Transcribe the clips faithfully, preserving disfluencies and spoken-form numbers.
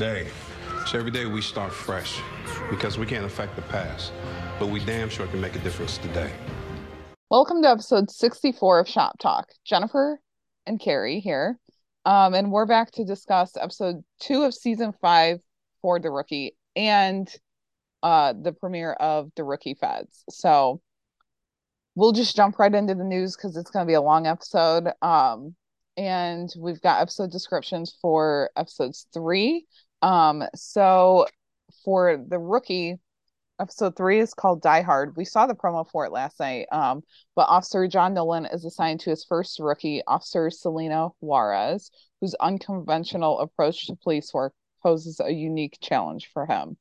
day. So every day we start fresh because we can't affect the past, but we damn sure can make a difference today. Welcome to episode sixty-four of Shop Talk. Jennifer and Carrie here. Um, and we're back to discuss episode two of season five for The Rookie and uh, the premiere of The Rookie Feds. So we'll just jump right into the news because it's going to be a long episode. Um, and we've got episode descriptions for episodes three. Um, so for The Rookie, episode three is called Die Hard. We saw the promo for it last night. Um, but Officer John Nolan is assigned to his first rookie, Officer Selena Juarez, whose unconventional approach to police work poses a unique challenge for him.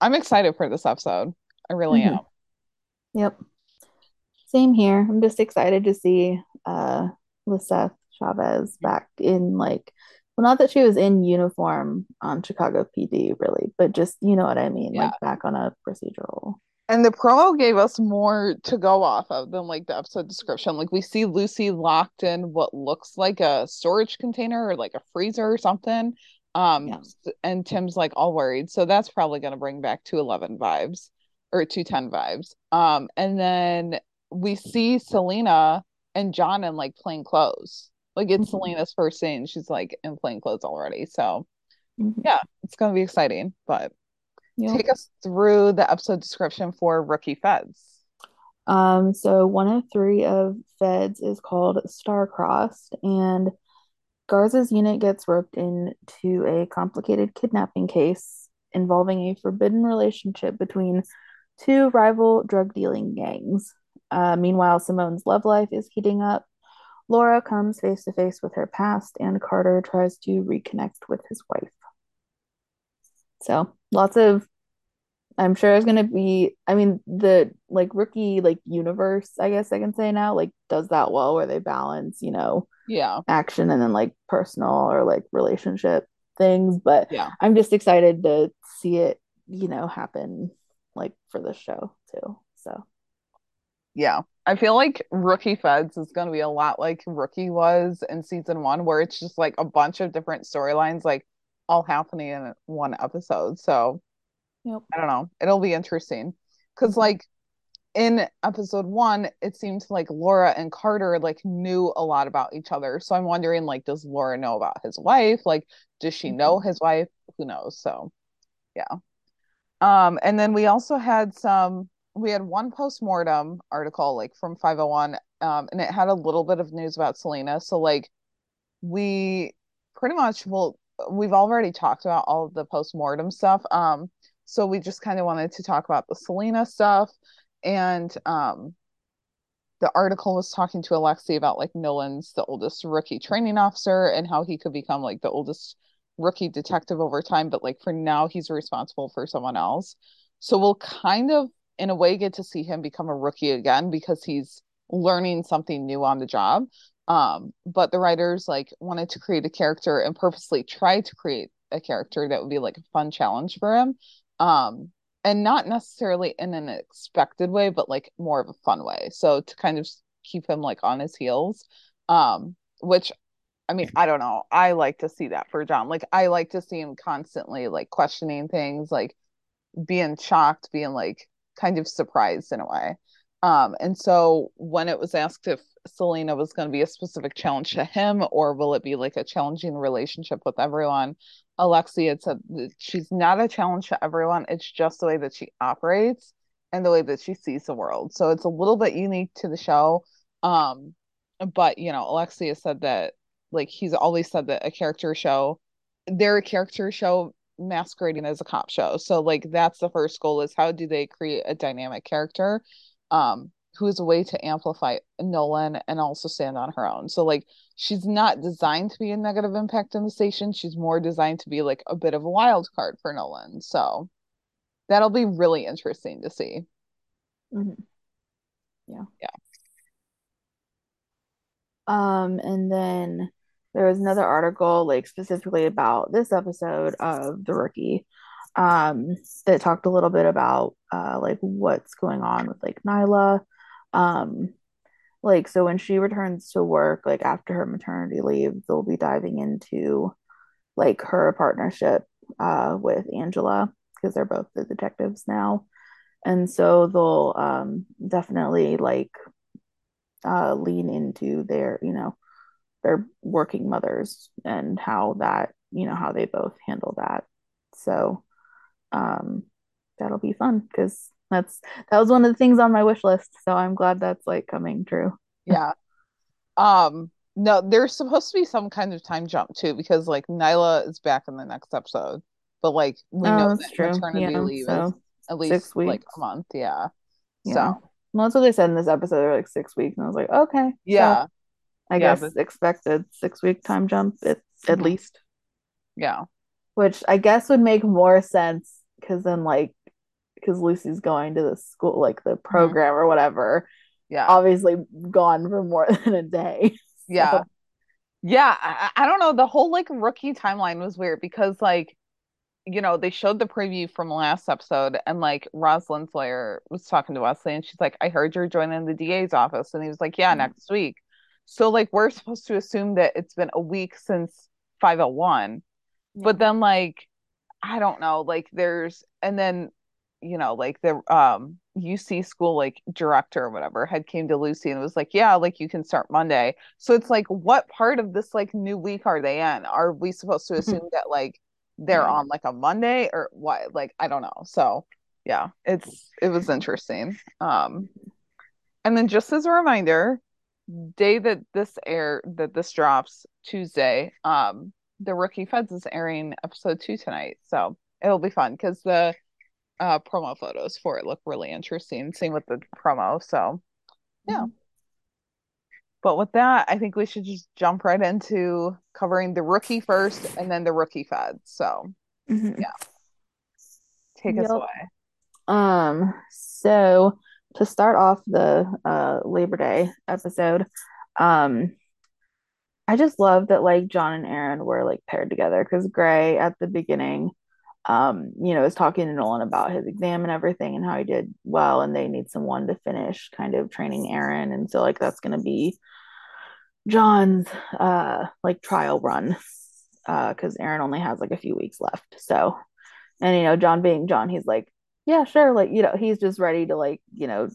I'm excited for this episode. I really mm-hmm. am. Yep. Same here. I'm just excited to see uh Liseth Chavez back in, like, well, not that she was in uniform on Chicago P D, really, but just, you know what I mean, yeah. like back on a procedural. And the promo gave us more to go off of than, like, the episode description. Like, we see Lucy locked in what looks like a storage container or, like, a freezer or something. Um, yeah. And Tim's, like, all worried. So that's probably going to bring back two eleven vibes or two ten vibes. Um, and then we see Selena and John in, like, plain clothes. Like, in mm-hmm. Selena's first scene, she's, like, in plain clothes already. So, mm-hmm. yeah, it's going to be exciting, but... Yep. Take us through the episode description for Rookie Feds. Um, so one of three of Feds is called Star-Crossed, and Garza's unit gets roped into a complicated kidnapping case involving a forbidden relationship between two rival drug-dealing gangs. Uh, meanwhile, Simone's love life is heating up. Laura comes face-to-face with her past, and Carter tries to reconnect with his wife. So lots of, I'm sure it's going to be, I mean, the, like, rookie, like, universe, I guess I can say now, like, does that well where they balance, you know, yeah, action and then, like, personal or, like, relationship things. But yeah. I'm just excited to see it, you know, happen, like, for the show too. So, yeah, I feel like Rookie Feds is going to be a lot like Rookie was in season one, where it's just, like, a bunch of different storylines, like, all happening in one episode. So yep. I don't know, it'll be interesting because, like, in episode one it seems like Laura and Carter, like, knew a lot about each other, so I'm wondering, like, does Laura know about his wife? Like, does she know his wife? Who knows? So yeah. Um and then we also had some we had one post-mortem article, like, from five oh one, um and it had a little bit of news about Selena. So, like, we pretty much will we've already talked about all of the post-mortem stuff. Um, so we just kind of wanted to talk about the Selena stuff. And um, the article was talking to Alexi about, like, Nolan's the oldest rookie training officer and how he could become, like, the oldest rookie detective over time. But, like, for now, he's responsible for someone else. So we'll kind of, in a way, get to see him become a rookie again because he's learning something new on the job. Um, but the writers, like, wanted to create a character and purposely tried to create a character that would be, like, a fun challenge for him. Um, and not necessarily in an expected way, but, like, more of a fun way. So to kind of keep him, like, on his heels, um, which, I mean, I don't know. I like to see that for John. Like, I like to see him constantly, like, questioning things, like, being shocked, being, like, kind of surprised in a way. Um, and so when it was asked if Selena was going to be a specific challenge to him, or will it be, like, a challenging relationship with everyone, Alexi had said that she's not a challenge to everyone. It's just the way that she operates and the way that she sees the world. So it's a little bit unique to the show. Um, but, you know, Alexi has said that, like, he's always said that a character show, they're a character show masquerading as a cop show. So, like, that's the first goal, is how do they create a dynamic character Um, who is a way to amplify Nolan and also stand on her own. So, like, she's not designed to be a negative impact on the station. She's more designed to be, like, a bit of a wild card for Nolan. So that'll be really interesting to see. Mm-hmm. Yeah. Yeah. Um, and then there was another article, like, specifically about this episode of The Rookie, um that talked a little bit about uh like what's going on with, like, Nyla, um like, so when she returns to work, like, after her maternity leave, they'll be diving into like her partnership uh, with Angela, because they're both the detectives now. And so they'll um, definitely like uh, lean into their, you know, their working mothers and how that, you know, how they both handle that. So um, that'll be fun, because that's, that was one of the things on my wish list. So I'm glad that's like coming true. Yeah. Um, no, there's supposed to be some kind of time jump too, because like Nyla is back in the next episode, but like we oh, know that true. maternity yeah, leave so. is at least six weeks. like a month. Yeah. yeah. So well, that's what they said in this episode. They were like six weeks. And I was like, okay. Yeah. So I yeah, guess but... expected six week time jump at, at mm-hmm. least. Yeah. Which I guess would make more sense, because then like, because Lucy's going to the school, like the program mm-hmm. or whatever. Yeah. Obviously gone for more than a day. So. Yeah. Yeah. I, I don't know. The whole like rookie timeline was weird, because like, you know, they showed the preview from last episode, and like Rosalind's lawyer was talking to Wesley, and she's like, I heard you're joining the D A's office. And he was like, yeah, mm-hmm. next week. So like, we're supposed to assume that it's been a week since five oh one. Mm-hmm. But then like, I don't know, like there's, and then, you know, like the um U C school like director or whatever had came to Lucy and was like, yeah, like you can start Monday. So it's like, what part of this like new week are they in? Are we supposed to assume that like they're on like a Monday or what? Like, I don't know. So yeah, it's it was interesting. Um and then just as a reminder, day that this air that this drops, Tuesday, um The Rookie Feds is airing episode two tonight. So it'll be fun, because the Uh, promo photos for it look really interesting, same with the promo. So yeah, but with that, I think we should just jump right into covering the rookie first and then the Rookie Feds. So mm-hmm. yeah, take yep. us away. Um so to start off the uh Labor Day episode, um I just love that like John and Aaron were like paired together, because Gray at the beginning um you know is talking to Nolan about his exam and everything and how he did well, and they need someone to finish kind of training Aaron, and so like that's gonna be John's uh like trial run, uh because Aaron only has like a few weeks left. So, and you know, John being John, he's like, yeah, sure, like, you know, he's just ready to like, you know,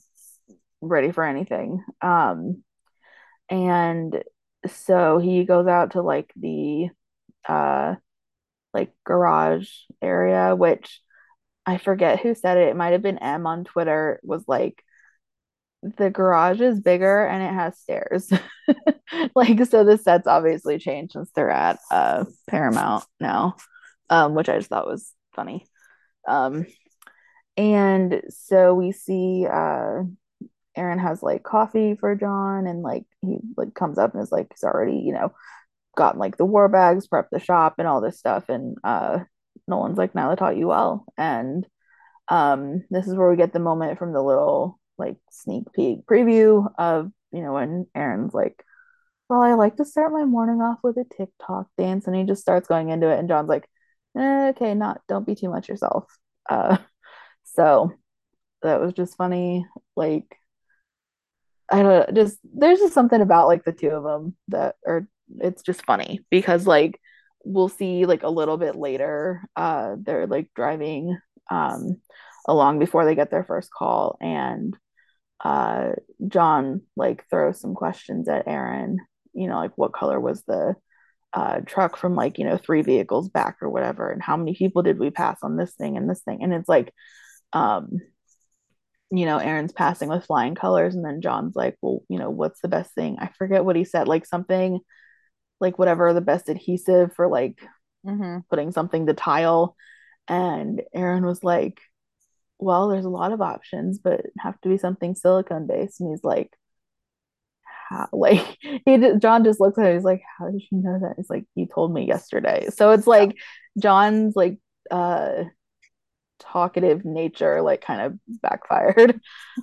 ready for anything. Um and so he goes out to like the uh like garage area, which I forget who said it. It might have been M on Twitter, was like, the garage is bigger and it has stairs. Like, so the set's obviously changed since they're at uh, Paramount now, um, which I just thought was funny. Um, and so we see uh, Aaron has like coffee for John, and like he like comes up and is like, he's already, you know, gotten like the war bags, prepped the shop and all this stuff, and uh Nolan's like, Nyla taught you well. And um this is where we get the moment from the little like sneak peek preview of, you know, when Aaron's like, well, I like to start my morning off with a TikTok dance, and he just starts going into it, and John's like, eh, okay, not don't be too much yourself. Uh so that was just funny. Like, I don't know, just there's just something about like the two of them that are, it's just funny, because like we'll see like a little bit later, uh they're like driving um along before they get their first call, and uh John like throws some questions at Aaron, you know, like what color was the uh truck from like, you know, three vehicles back or whatever, and how many people did we pass on this thing and this thing, and it's like um you know, Aaron's passing with flying colors, and then John's like, well, you know, what's the best thing? I forget what he said, like something like whatever the best adhesive for like mm-hmm. putting something to tile, and Aaron was like, well, there's a lot of options, but it'd have to be something silicone based. And he's like, how? Like he just, John just looks at it, he's like, how did you know that? It's like, you told me yesterday. So it's like John's like uh talkative nature like kind of backfired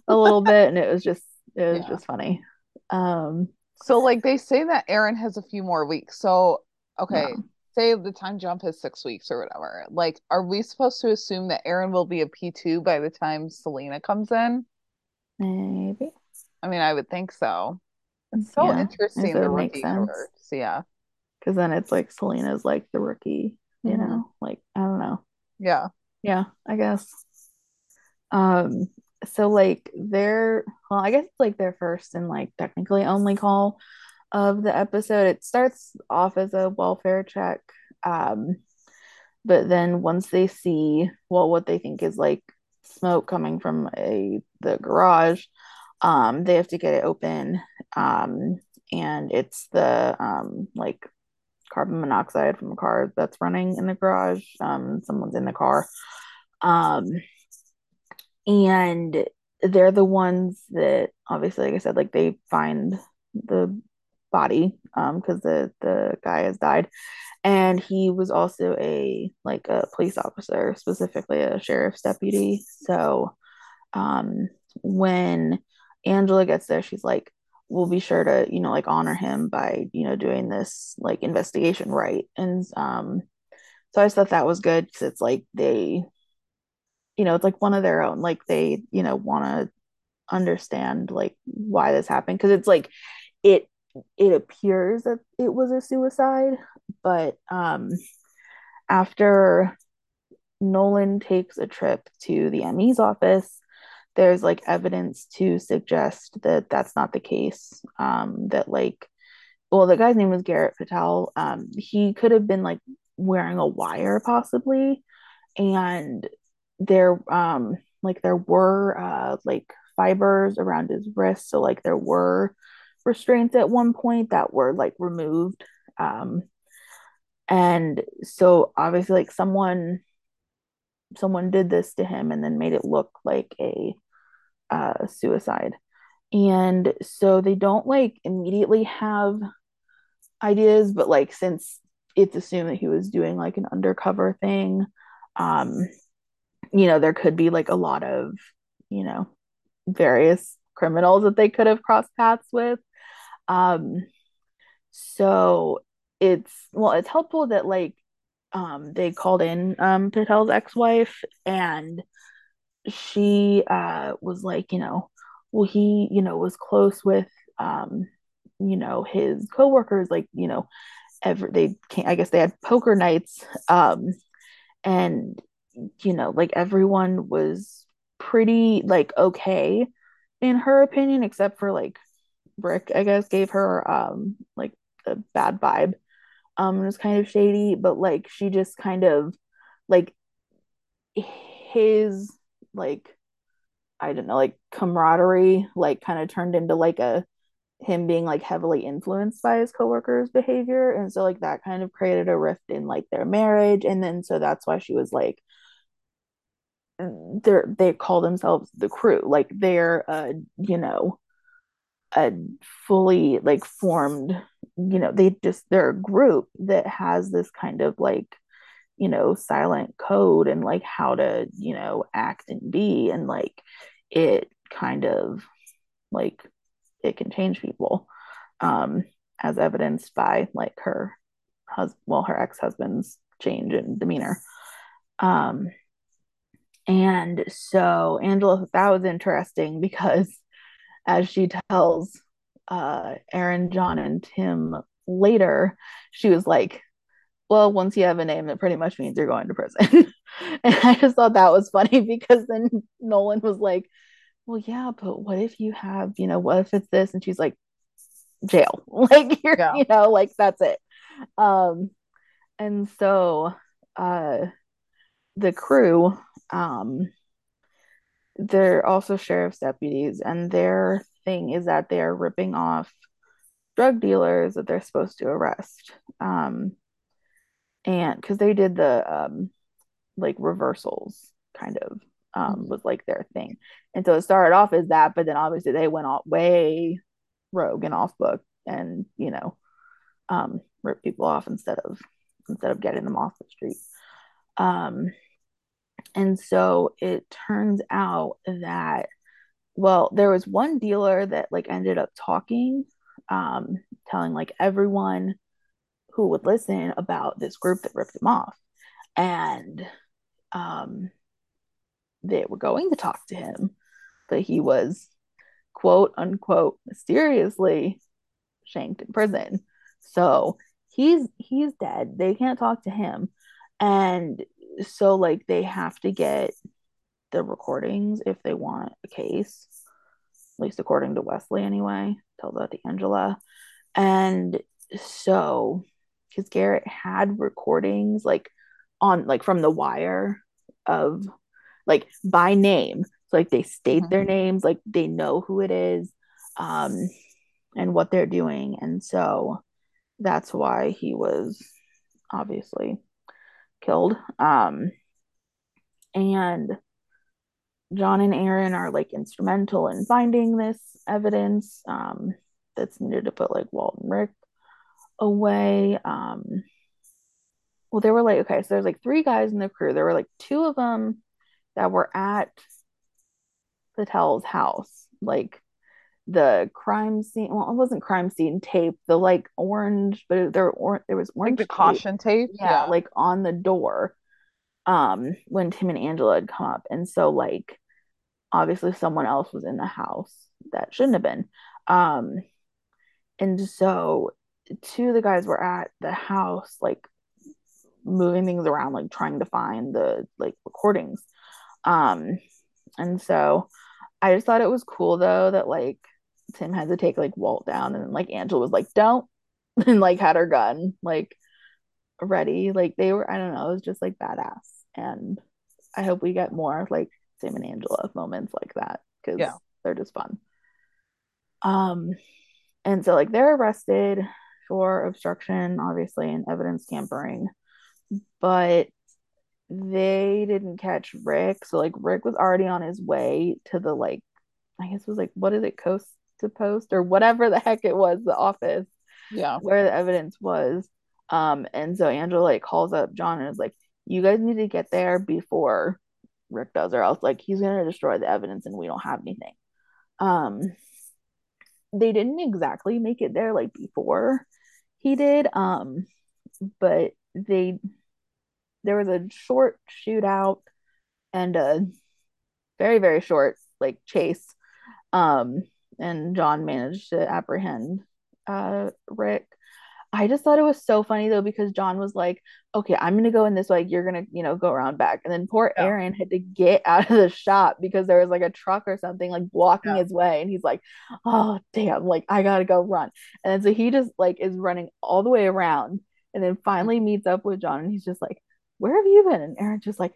a little bit, and it was just it was yeah. just funny. Um so like they say that Aaron has a few more weeks, so okay yeah. say the time jump is six weeks or whatever, like are we supposed to assume that Aaron will be a P two by the time Selena comes in? Maybe. I mean, I would think so. It's so yeah. interesting, the rookie. So yeah, because then it's like Selena's like the rookie, you mm-hmm. know, like I don't know. Yeah. Yeah, I guess. Um, so like they're well, I guess it's like their first and like technically only call of the episode. It starts off as a welfare check. Um, but then once they see well what they think is like smoke coming from a the garage, um, they have to get it open. Um, and it's the um like carbon monoxide from a car that's running in the garage. Um, someone's in the car. Um, and they're the ones that obviously, like I said, like they find the body, um, because the the guy has died, and he was also a like a police officer, specifically a sheriff's deputy. So, um, when Angela gets there, she's like, we'll be sure to, you know, like honor him by, you know, doing this like investigation right. And um, so I just thought that was good because it's like they, you know, it's like one of their own, like they, you know, want to understand like why this happened, because it's like it it appears that it was a suicide, but um, after Nolan takes a trip to the M E's office, there's like evidence to suggest that that's not the case. Um, that like, well, the guy's name was Garrett Patel. Um, he could have been like wearing a wire possibly, and there, um, like there were uh like fibers around his wrist. So like there were restraints at one point that were like removed. Um, and so obviously like someone, someone did this to him and then made it look like a uh suicide. And so they don't like immediately have ideas, but like since it's assumed that he was doing like an undercover thing, um you know, there could be like a lot of, you know, various criminals that they could have crossed paths with. Um so it's well it's helpful that like Um, they called in um, Patel's ex-wife, and she uh, was like, you know, well, he, you know, was close with, um, you know, his coworkers, like, you know, every, they can't, I guess they had poker nights, um, and, you know, like everyone was pretty like okay in her opinion, except for like Rick, I guess, gave her um, like a bad vibe. Um, it was kind of shady, but like she just kind of like his like I don't know like camaraderie like kind of turned into like a him being like heavily influenced by his coworkers' behavior, and so like that kind of created a rift in like their marriage. And then so that's why she was like they they call themselves the crew, like they're uh you know a fully like formed, you know, they just they're a group that has this kind of like, you know, silent code and like how to, you know, act and be, and like it kind of like it can change people, um as evidenced by like her husband well her ex-husband's change in demeanor. Um and so Angela, that was interesting because as she tells uh, Aaron, John, and Tim later, she was like, well, once you have a name, it pretty much means you're going to prison. And I just thought that was funny because then Nolan was like, well, yeah, but what if you have, you know, what if it's this? And she's like, jail. Like, you're, yeah. you know, like, that's it. Um, and so uh, the crew, um, they're also sheriff's deputies, and their thing is that they are ripping off drug dealers that they're supposed to arrest, um and because they did the um like reversals kind of um was like their thing. And so it started off as that, but then obviously they went off way rogue and off book, and you know um ripped people off instead of instead of getting them off the street. um And so it turns out that, well, there was one dealer that like ended up talking, um, telling like everyone who would listen about this group that ripped him off, and um, they were going to talk to him, but he was, quote unquote, mysteriously shanked in prison. So he's he's dead. They can't talk to him. And so, like, they have to get the recordings if they want a case, at least according to Wesley anyway. Tell that to Angela. And so, because Garrett had recordings, like, on, like, from The Wire of, like, by name. So, like, they state their names, like, they know who it is, um, and what they're doing. And so that's why he was obviously killed. Um, and John and Aaron are, like, instrumental in finding this evidence um, that's needed to put, like, Walt and Rick away. Um, well, there were, like, okay, so there's, like, three guys in the crew. There were, like, two of them that were at Patel's house, like, the crime scene. Well, it wasn't crime scene tape. The, like, orange, but there or, there was orange, like, the tape, caution tape. Yeah, yeah, like, on the door. Um, when Tim and Angela had come up, and so, like, obviously someone else was in the house that shouldn't have been. Um, and so two of the guys were at the house, like, moving things around, like, trying to find the, like, recordings. Um, and so I just thought it was cool, though, that, like, Tim had to take, like, Walt down, and, like, Angela was like, don't, and, like, had her gun, like, ready. Like, they were, I don't know, it was just, like, badass. And I hope we get more, like, Tim and Angela moments like that, because yeah, they're just fun. Um, and so, like, they're arrested for obstruction, obviously, and evidence tampering, but they didn't catch Rick. So, like, Rick was already on his way to the, like, I guess it was, like, what is it, coast to post, or whatever the heck it was, the office, yeah, where the evidence was. Um, and so Angela, like, calls up John and is like, you guys need to get there before Rick does, or else, like, he's gonna destroy the evidence and we don't have anything. Um, they didn't exactly make it there, like, before he did, um, but they there was a short shootout and a very, very short, like, chase, um, and John managed to apprehend uh, Rick. I just thought it was so funny, though, because John was like, okay, I'm going to go in this way. You're going to, you know, go around back. And then poor yeah. Aaron had to get out of the shop because there was, like, a truck or something, like, blocking yeah. his way. And he's like, oh, damn, like, I got to go run. And then so he just, like, is running all the way around and then finally meets up with John. And he's just like, where have you been? And Aaron's just like,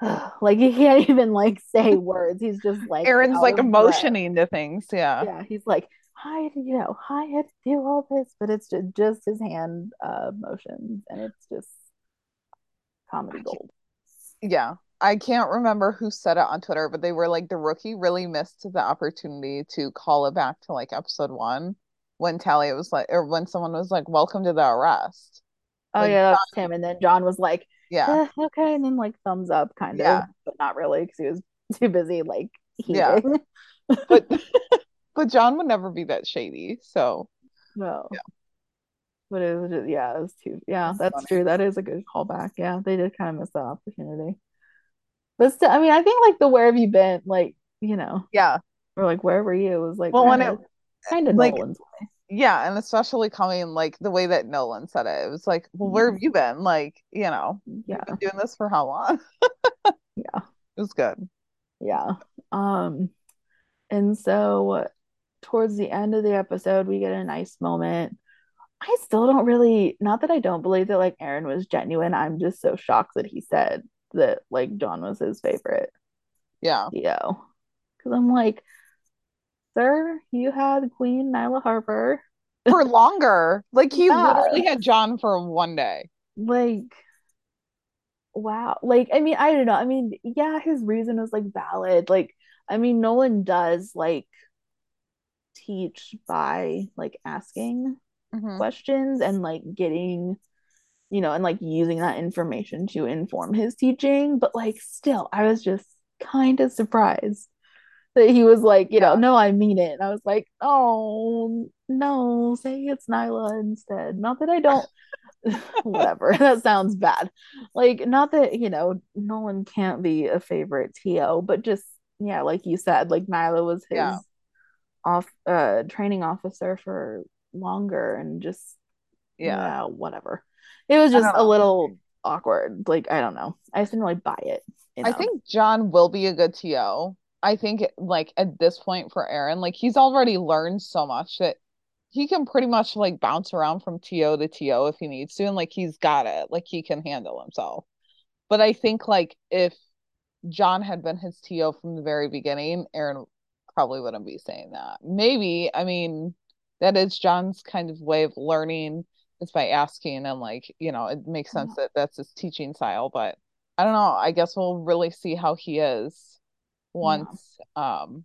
oh. Like, he can't even, like, say words. He's just like, Aaron's, like, emotioning to things. Yeah. Yeah. He's like, I, you know, I had to do all this, but it's just, just his hand uh, motions, and it's just comedy gold. Yeah, I can't remember who said it on Twitter, but they were like, the rookie really missed the opportunity to call it back to, like, episode one when Talia was like, or when someone was like, welcome to the arrest. Oh, like, yeah, that was him. And then John was like, yeah, eh, okay, and then, like, thumbs up, kind of, yeah. But not really, because he was too busy, like, heating. Yeah. But But John would never be that shady, so no. Yeah. But it was just, yeah, it was too. Yeah, that's, that's true. That is a good callback. Yeah, they did kind of miss that opportunity. But still, I mean, I think, like, the where have you been? Like, you know, yeah, or like where were you? It was like, well, when it kind of, like, Nolan's way. Yeah, and especially coming, like, the way that Nolan said it, it was like, well, where have you been? Like, you know, yeah, you've been doing this for how long? Yeah, it was good. Yeah, um, and so, towards the end of the episode, we get a nice moment. I still don't really, not that I don't believe that, like, Aaron was genuine, I'm just so shocked that he said that, like, John was his favorite. Yeah. Yeah. Because I'm like, sir, you had Queen Nyla Harper for longer. Like, he yeah. literally had John for one day. Like, wow. Like, I mean, I don't know. I mean, yeah, his reason was, like, valid. Like, I mean, Nolan does, like, teach by, like, asking mm-hmm. questions and, like, getting, you know, and, like, using that information to inform his teaching, but, like, still I was just kind of surprised that he was like, you yeah. know, no, I mean it. And I was like, oh no, say it's Nyla instead. Not that I don't whatever, that sounds bad, like, not that, you know, Nolan can't be a favorite T O, but just, yeah, like you said, like, Nyla was his yeah. off uh training officer for longer, and just yeah, whatever. It was just a little awkward. Like, I don't know. I just didn't really buy it. You know? I think John will be a good T O. I think, like, at this point for Aaron, like, he's already learned so much that he can pretty much, like, bounce around from T O to T O if he needs to. And, like, he's got it. Like, he can handle himself. But I think, like, if John had been his T O from the very beginning, Aaron probably wouldn't be saying that. Maybe, I mean, that is John's kind of way of learning, is by asking, and, like, you know, it makes sense that that's his teaching style. But I don't know. I guess we'll really see how he is once yeah. um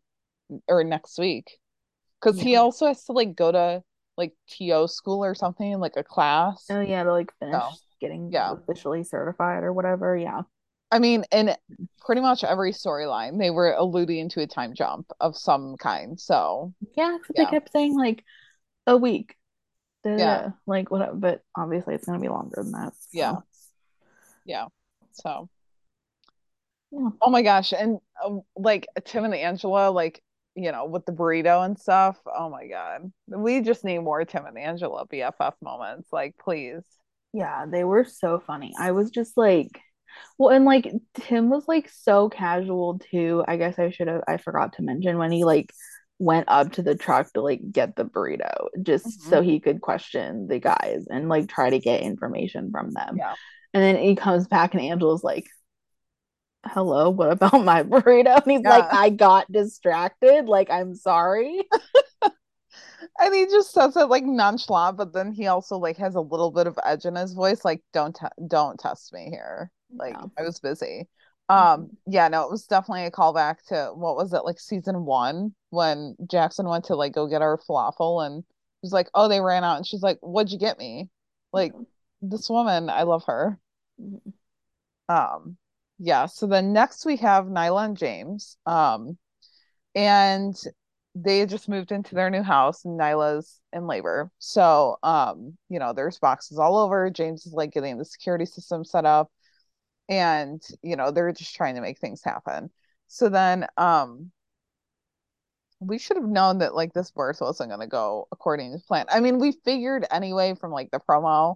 or next week, because yeah. he also has to, like, go to, like, T O school or something, like a class. Oh yeah, to, like, finish so, getting yeah. officially certified or whatever. Yeah. I mean, in pretty much every storyline, they were alluding to a time jump of some kind. So yeah, because yeah. they kept saying, like, a week. Da, yeah, like, whatever. But obviously, it's gonna be longer than that. So. Yeah, yeah. So, yeah. Oh my gosh, and um, like Tim and Angela, like, you know, with the burrito and stuff. Oh my god, we just need more Tim and Angela B F F moments. Like, please. Yeah, they were so funny. I was just like. Well, and, like, Tim was, like, so casual too. I guess I should have I forgot to mention when he, like, went up to the truck to, like, get the burrito just mm-hmm. so he could question the guys and, like, try to get information from them. Yeah. And then he comes back and Angela's like, hello, what about my burrito? And he's yeah. like, I got distracted, like, I'm sorry. And he just says it, like, nonchalant, but then he also, like, has a little bit of edge in his voice, like, don't t- don't test me here, like, yeah. I was busy. Um yeah, no, it was definitely a callback to, what was it, like, season one, when Jackson went to, like, go get our falafel and he's like, oh, they ran out, and she's like, what'd you get me? Like, this woman, I love her. Mm-hmm. Um yeah, so then next we have Nyla and James, um and they just moved into their new house, and Nyla's in labor. So, um, you know, there's boxes all over. James is, like, getting the security system set up, and, you know, they're just trying to make things happen. So then, um, we should have known that, like, this birth wasn't going to go according to plan. I mean, we figured anyway from, like, the promo,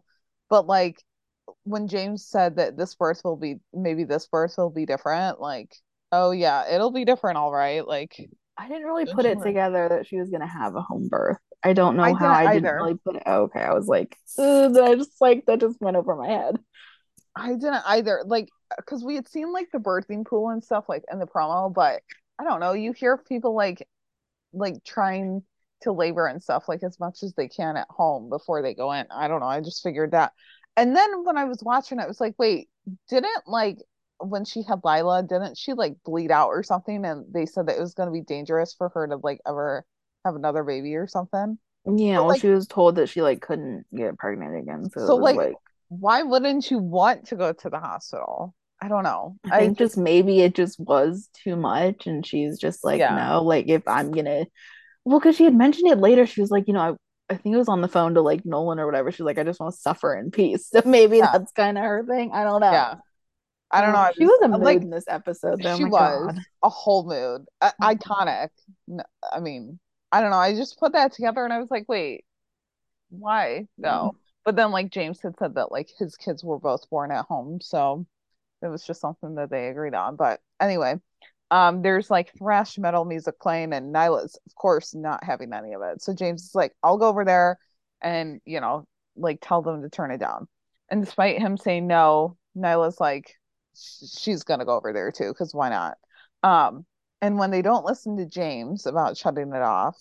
but, like, when James said that this birth will be, maybe this birth will be different, like, oh yeah, it'll be different. All right. Like, I didn't really put it together that she was going to have a home birth. I don't know I how didn't I didn't either. really put it. Oh, okay. I was like, I just like, that just went over my head. I didn't either. Like, cause we had seen, like, the birthing pool and stuff, like, in the promo, but I don't know. You hear people, like, like trying to labor and stuff, like, as much as they can at home before they go in. I don't know. I just figured that. And then when I was watching, I was like, wait, didn't, like, when she had Lila, didn't she, like, bleed out or something, and they said that it was going to be dangerous for her to, like, ever have another baby or something? Yeah, but, well, like, she was told that she, like, couldn't get pregnant again, so, so was, like, like why wouldn't you want to go to the hospital? I don't know. I think I just, just maybe it just was too much, and she's just like, yeah. no, like, if I'm gonna, well, because she had mentioned it later, she was like, you know, I I think it was on the phone to, like, Nolan or whatever, she's like, I just want to suffer in peace. So maybe yeah. that's kind of her thing. I don't know. Yeah, I don't know. She I was, was a mood, like, in this episode, though. She my was God. a whole mood. I- iconic. No, I mean, I don't know. I just put that together, and I was like, wait, why? No. Mm-hmm. But then, like, James had said that, like, his kids were both born at home, so it was just something that they agreed on. But anyway, um, there's, like, thrash metal music playing, and Nyla's, of course, not having any of it. So James is like, I'll go over there and, you know, like, tell them to turn it down. And despite him saying no, Nyla's like, she's gonna go over there too, because why not? Um and when they don't listen to James about shutting it off,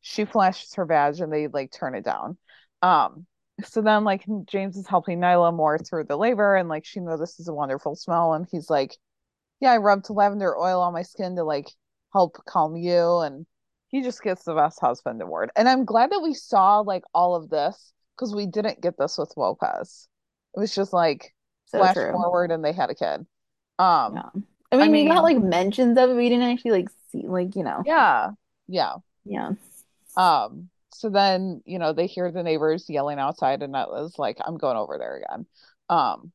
she flashes her badge and they, like, turn it down. Um so then, like, James is helping Nyla more through the labor, and, like, she notices a wonderful smell, and he's like, yeah, I rubbed lavender oil on my skin to, like, help calm you. And he just gets the best husband award, and I'm glad that we saw, like, all of this, because we didn't get this with Lopez. It was just like, So flash true. forward, and they had a kid. Um, yeah. I mean, I mean, you got, like, mentions of it, but you didn't actually, like, see, like, you know. Yeah, yeah, yeah. Um. So then, you know, they hear the neighbors yelling outside, and that was like, I'm going over there again. Um,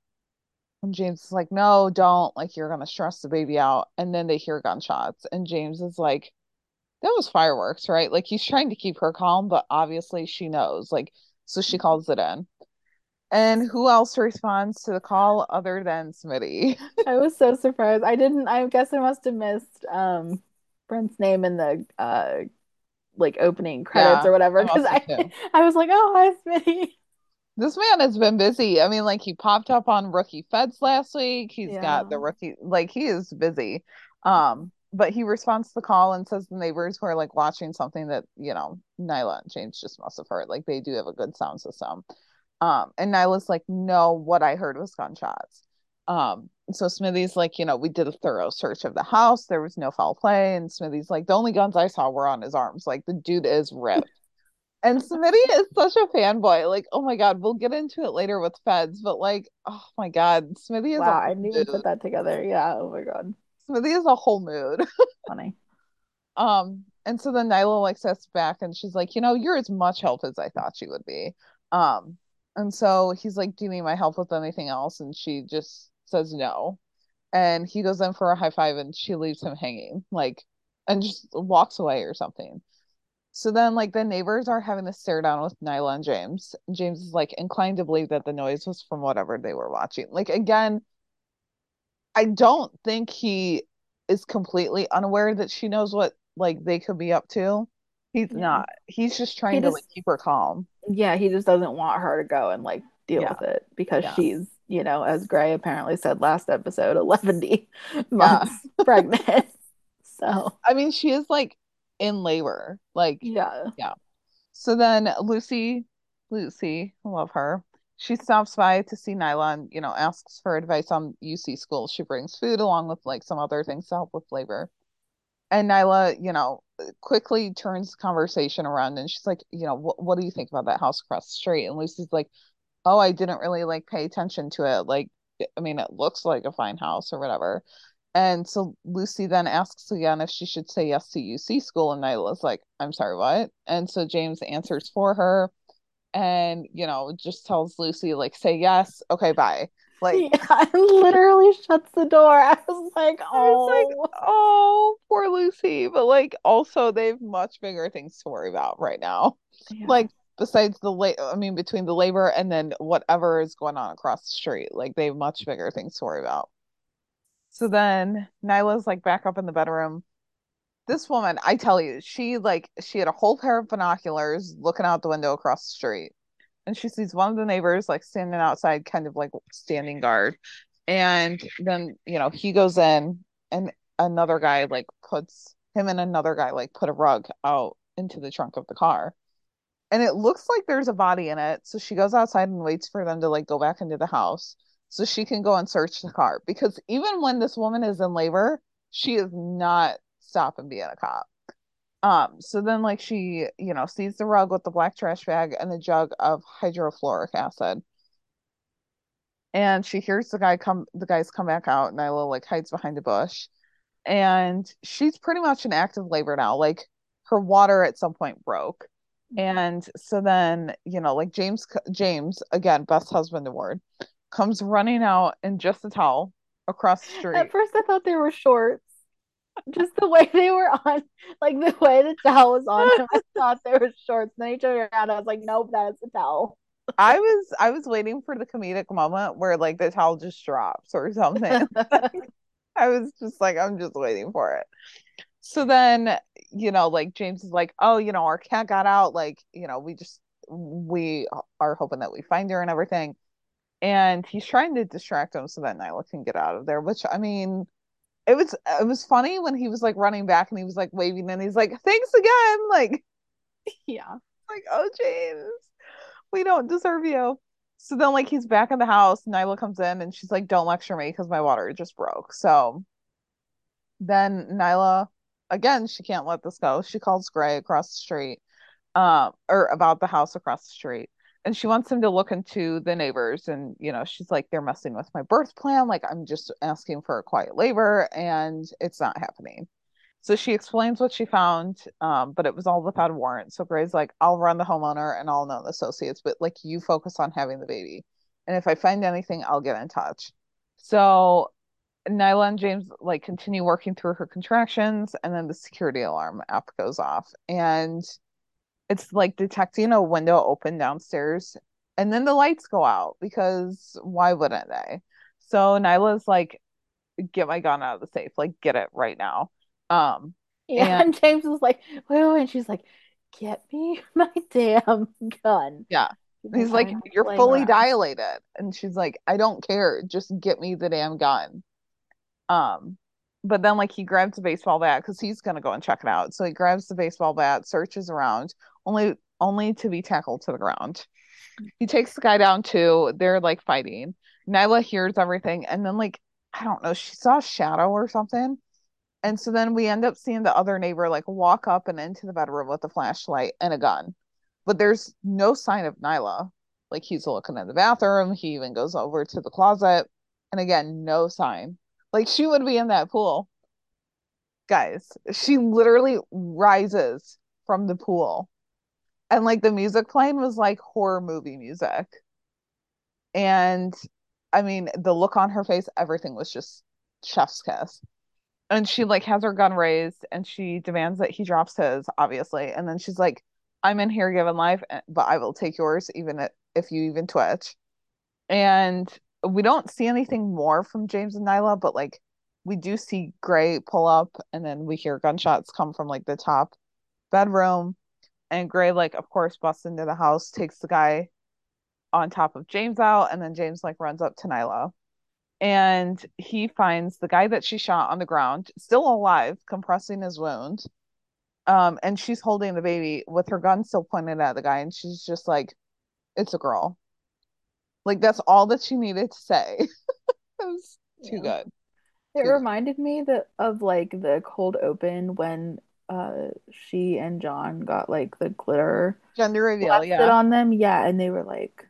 and James is like, no, don't. Like, you're gonna stress the baby out. And then they hear gunshots, and James is like, that was fireworks, right? Like, he's trying to keep her calm, but obviously she knows. Like, so she calls it in. And who else responds to the call other than Smitty? I was so surprised. I didn't, I guess I must have missed um, Brent's name in the uh, like opening credits yeah, or whatever. Because I, I, I was like, oh, hi, Smitty. This man has been busy. I mean, like, he popped up on Rookie Feds last week. He's yeah. got the rookie, like, he is busy. Um, but he responds to the call and says the neighbors were, like, watching something that, you know, Nyla and James just must have heard. Like, they do have a good sound system. Um, and Nyla's like, no, what I heard was gunshots. Um, so Smitty's like, you know, we did a thorough search of the house. There was no foul play. And Smitty's like, the only guns I saw were on his arms. Like, the dude is ripped. And Smitty is such a fanboy. Like, oh my God, we'll get into it later with Feds. But like, oh my God, Smitty is wow, a I knew you put that together. Yeah, oh my God. Smitty is a whole mood. Funny. Um, and so then Nyla like sits back and she's like, you know, you're as much help as I thought you would be. Um, And so he's like, do you need my help with anything else? And she just says no. And he goes in for a high five and she leaves him hanging, like, and just walks away or something. So then, like, the neighbors are having this stare down with Nyla and James. James is, like, inclined to believe that the noise was from whatever they were watching. Like, again, I don't think he is completely unaware that she knows what, like, they could be up to. He's not. He's just trying he to just, like, keep her calm. Yeah, he just doesn't want her to go and, like, deal yeah. with it. Because yeah. she's, you know, as Gray apparently said last episode, eleven months yeah. pregnant. So. I mean, she is, like, in labor. Like, yeah. yeah. So then Lucy, Lucy, I love her. She stops by to see Nyla and, you know, asks for advice on U C school. She brings food along with, like, some other things to help with labor. And Nyla, you know, quickly turns the conversation around and she's like, you know, wh- what do you think about that house across the street? And Lucy's like, oh, I didn't really like pay attention to it. Like, I mean, it looks like a fine house or whatever. And so Lucy then asks again if she should say yes to U C school. And Nyla's like, I'm sorry, what? And so James answers for her and, you know, just tells Lucy, like, say yes. Okay, bye. Like, yeah, literally shuts the door. I was like, oh, I was like, oh, poor Lucy. But like, also, they have much bigger things to worry about right now. Yeah. Like, besides the la- I mean, between the labor and then whatever is going on across the street, like, they have much bigger things to worry about. So then Nyla's like back up in the bedroom. This woman, I tell you, she like she had a whole pair of binoculars looking out the window across the street. And she sees one of the neighbors, like, standing outside, kind of, like, standing guard. And then, you know, he goes in, and another guy, like, puts him and another guy, like, put a rug out into the trunk of the car. And it looks like there's a body in it. So she goes outside and waits for them to, like, go back into the house so she can go and search the car. Because even when this woman is in labor, she is not stopping being a cop. Um, so then, like, she, you know, sees the rug with the black trash bag and the jug of hydrofluoric acid. And she hears the guy come, the guys come back out, and Nyla, like, hides behind a bush. And she's pretty much in active labor now. Like, her water at some point broke. And so then, you know, like, James, James, again, best husband award, comes running out in just a towel across the street. At first I thought they were shorts. Just the way they were on, like, the way the towel was on him, I thought they were shorts. And then he turned around, I was like, nope, that's the towel. I was I was waiting for the comedic moment where, like, the towel just drops or something. I was just like, I'm just waiting for it. So then, you know, like, James is like, oh, you know, our cat got out. Like, you know, we just, we are hoping that we find her and everything. And he's trying to distract him so that Nyla can get out of there, which, I mean... It was it was funny when he was, like, running back and he was, like, waving and he's like, thanks again. Like, yeah. Like, oh, James, we don't deserve you. So then, like, he's back in the house. Nyla comes in and she's like, don't lecture me because my water just broke. So then Nyla, again, she can't let this go. She calls Gray across the street uh, or about the house across the street. And she wants him to look into the neighbors and, you know, she's like, they're messing with my birth plan. Like, I'm just asking for a quiet labor and it's not happening. So she explains what she found, um, but it was all without a warrant. So Gray's like, I'll run the homeowner and I'll know the associates, but like, you focus on having the baby. And if I find anything, I'll get in touch. So Nyla and James like continue working through her contractions and then the security alarm app goes off and it's like detecting a window open downstairs and then the lights go out because why wouldn't they? So Nyla's like, get my gun out of the safe, like get it right now. Um, yeah, and, and James was like, whoa, and she's like, get me my damn gun. Yeah. He's like, you're fully dilated. And she's like, I don't care. Just get me the damn gun. Um, but then like he grabs a baseball bat because he's going to go and check it out. So he grabs the baseball bat, searches around, only only to be tackled to the ground. He takes the guy down too. They're like fighting. Nyla hears everything. And then like, I don't know, she saw a shadow or something. And so then we end up seeing the other neighbor like walk up and into the bedroom with a flashlight and a gun. But there's no sign of Nyla. Like, he's looking in the bathroom. He even goes over to the closet. And again, no sign. Like, she would be in that pool. Guys, she literally rises from the pool. And, like, the music playing was, like, horror movie music. And, I mean, the look on her face, everything was just chef's kiss. And she, like, has her gun raised. And she demands that he drops his, obviously. And then she's like, I'm in here given life, but I will take yours even if you even twitch. And we don't see anything more from James and Nyla, but like we do see Gray pull up, and then we hear gunshots come from like the top bedroom, and Gray like of course busts into the house, takes the guy on top of James out, and then James like runs up to Nyla, and he finds the guy that she shot on the ground still alive, compressing his wound. Um, and she's holding the baby with her gun still pointed at the guy, and she's just like, it's a girl. Like, that's all that she needed to say. It was too yeah. good. It too reminded good. me that of, like, the cold open when uh, she and John got, like, the glitter. Gender reveal, yeah. on them, yeah, and they were like,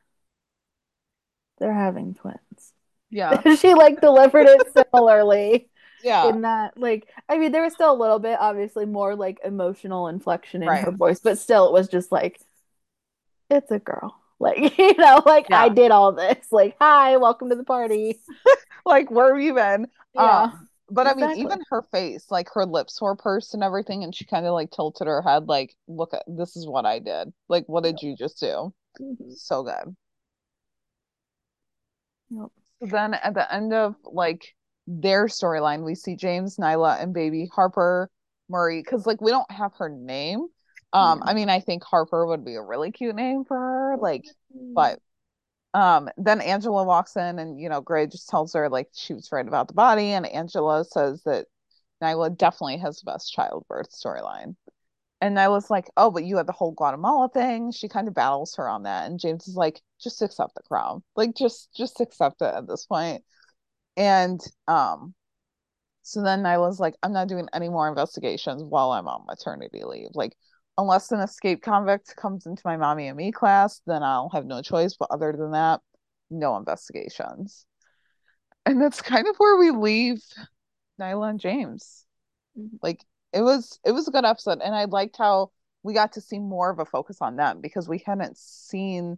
they're having twins. Yeah. She, like, delivered it similarly. Yeah, in that, like, I mean, there was still a little bit, obviously, more like emotional inflection in right. her voice, but still, it was just like, it's a girl, like, you know, like yeah. I did all this, like, hi, welcome to the party, like, where have you been? Yeah, um, but exactly. I mean, even her face, like, her lips were pursed and everything, and she kind of like tilted her head, like, look at this is what I did, like, what did yep. you just do? Mm-hmm. So good. Yep. So then, at the end of like. their storyline, we see James, Nyla, and baby Harper Murray, because like we don't have her name. um mm-hmm. I mean, I think Harper would be a really cute name for her, like, but um then Angela walks in, and you know, Gray just tells her like she was right about the body, and Angela says that Nyla definitely has the best childbirth storyline, and Nyla's like, oh, but you had the whole Guatemala thing. She kind of battles her on that, and James is like, just accept the crown, like just just accept it at this point. And um, so then Nyla's like, I'm not doing any more investigations while I'm on maternity leave. Like, unless an escaped convict comes into my mommy and me class, then I'll have no choice. But other than that, no investigations. And that's kind of where we leave Nyla and James. Mm-hmm. Like, it was it was a good episode. And I liked how we got to see more of a focus on them, because we hadn't seen,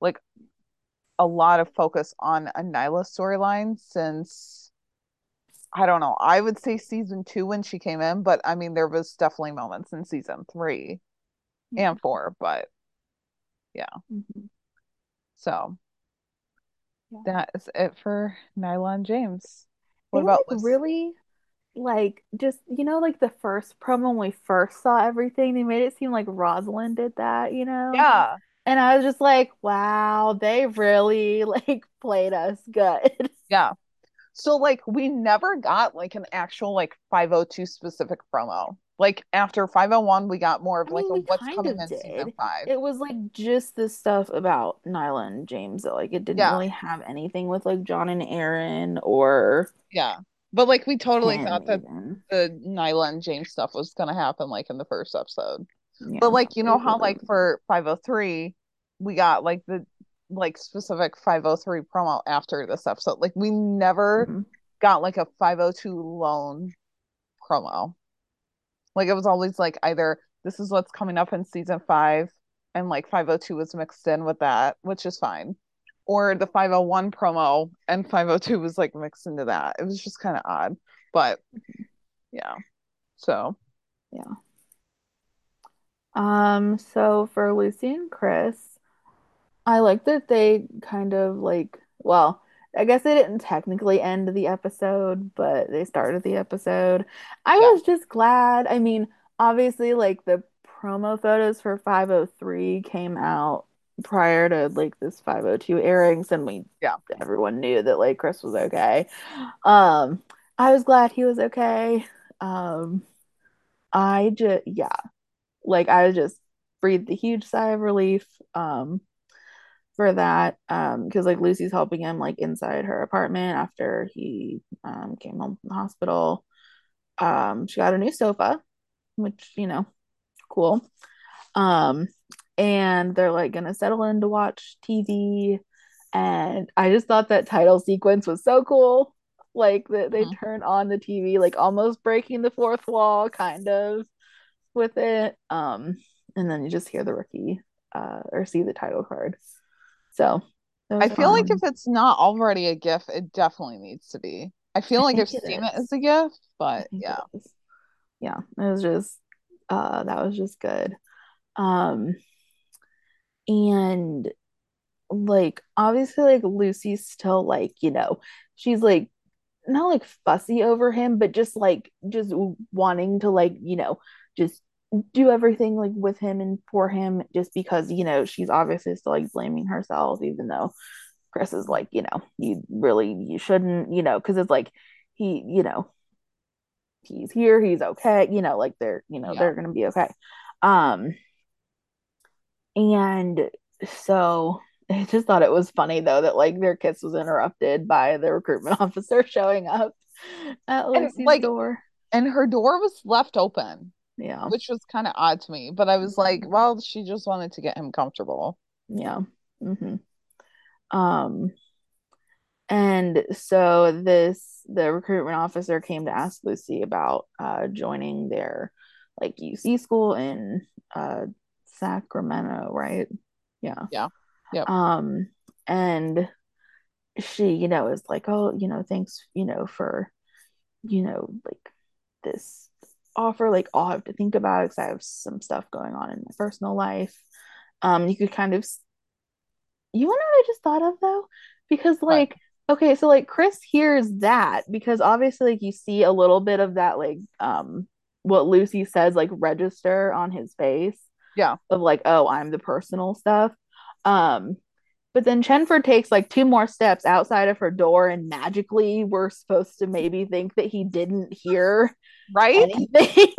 like, a lot of focus on a Nyla storyline since, I don't know, I would say season two when she came in, but I mean, there was definitely moments in season three mm-hmm. and four, but yeah. Mm-hmm. So yeah. that is it for Nyla and James. What they about like really like, just, you know, like the first promo when we first saw everything, they made it seem like Rosalind did that, you know? Yeah. And I was just like, wow, they really, like, played us good. Yeah. So, like, we never got, like, an actual, like, five oh two specific promo. Like, after five oh one, we got more of, like, I mean, a what's coming in season five. It was, like, just the stuff about Nyla and James. Like, it didn't yeah. really have anything with, like, John and Aaron or... Yeah. But, like, we totally thought that even. the Nyla and James stuff was going to happen, like, in the first episode. Yeah, but like, you know how like for five oh three we got like the like specific five oh three promo after this episode, like we never mm-hmm. got like a five oh two lone promo. Like, it was always like either this is what's coming up in season five and like five oh two was mixed in with that, which is fine, or the five oh one promo and five oh two was like mixed into that. It was just kind of odd, but yeah. So yeah. Um, so for Lucy and Chris, I like that they kind of like, well, I guess they didn't technically end the episode, but they started the episode. I yeah. was just glad. I mean, obviously, like, the promo photos for five oh three came out prior to, like, this five oh two airings, and we yeah. everyone knew that, like, Chris was okay. Um, I was glad he was okay. Um, I just, yeah. Like, I just breathed a huge sigh of relief. Um, for that um because like Lucy's helping him like inside her apartment after he um came home from the hospital. Um she got a new sofa, which, you know, cool. Um and they're like gonna settle in to watch T V, and I just thought that title sequence was so cool, like that they mm-hmm. turn on the T V, like almost breaking the fourth wall kind of with it, um and then you just hear the rookie uh or see the title card. So I feel fun. Like if it's not already a GIF, it definitely needs to be. I feel I like I've seen it as a GIF, but yeah. It yeah. It was just, uh, that was just good. Um, and like, obviously like Lucy's still like, you know, she's like, not like fussy over him, but just like, just wanting to like, you know, just do everything like with him and for him, just because, you know, she's obviously still like blaming herself, even though Chris is like, you know, you really you shouldn't, you know, because it's like he, you know, he's here, he's okay, you know, like they're, you know, yeah. they're gonna be okay. Um and so I just thought it was funny though that like their kiss was interrupted by the recruitment officer showing up at Lucy's and, like, door, and her door was left open. Yeah, which was kind of odd to me, but I was like, well, she just wanted to get him comfortable. Yeah. Mm-hmm. Um, and so this the recruitment officer came to ask Lucy about uh joining their like U C school in uh Sacramento, right? Yeah. Yeah. Yeah. Um, and she, you know, is like, oh, you know, thanks, you know, for, you know, like this offer, like I'll have to think about it because I have some stuff going on in my personal life. Um you could kind of you know what I just thought of though, because like what? Okay, so like Chris hears that, because obviously like you see a little bit of that like um what Lucy says like register on his face, yeah, of like, oh, I'm the personal stuff. Um but then Chenford takes like two more steps outside of her door, and magically we're supposed to maybe think that he didn't hear right anything.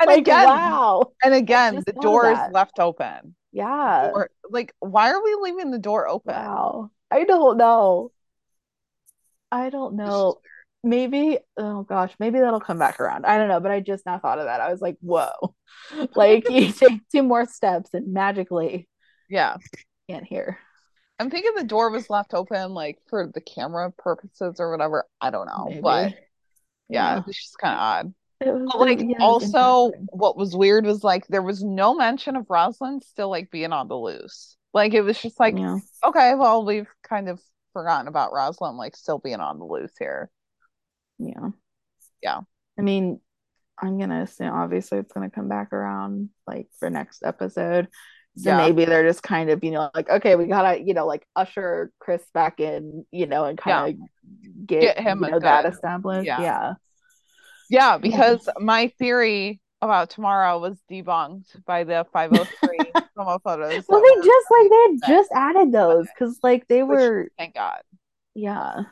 And like, again, wow. And again, the door that. Is left open. Yeah. Door, like, why are we leaving the door open? Wow. I don't know. I don't know. Maybe, oh gosh, maybe that'll come back around. I don't know, but I just now thought of that. I was like, whoa. Like, you take two more steps and magically, yeah, can't hear. I'm thinking the door was left open, like, for the camera purposes or whatever. I don't know. Maybe. But, yeah, yeah, it's just kind of odd. It was, but, like, yeah, also, what was weird was, like, there was no mention of Rosalind still, like, being on the loose. Like, it was just like, yeah. Okay, well, we've kind of forgotten about Rosalind, like, still being on the loose here. Yeah. Yeah. I mean, I'm going to assume, obviously, it's going to come back around, like, for next episode. So yeah. Maybe they're just kind of, you know, like, okay, we gotta, you know, like usher Chris back in, you know, and kind of yeah. get, get him, you know, that established. Yeah. Yeah, yeah, because yeah. my theory about Tamara was debunked by the five oh three promo photos. Well, they just like they had just added those because like they were. Which, thank God. Yeah.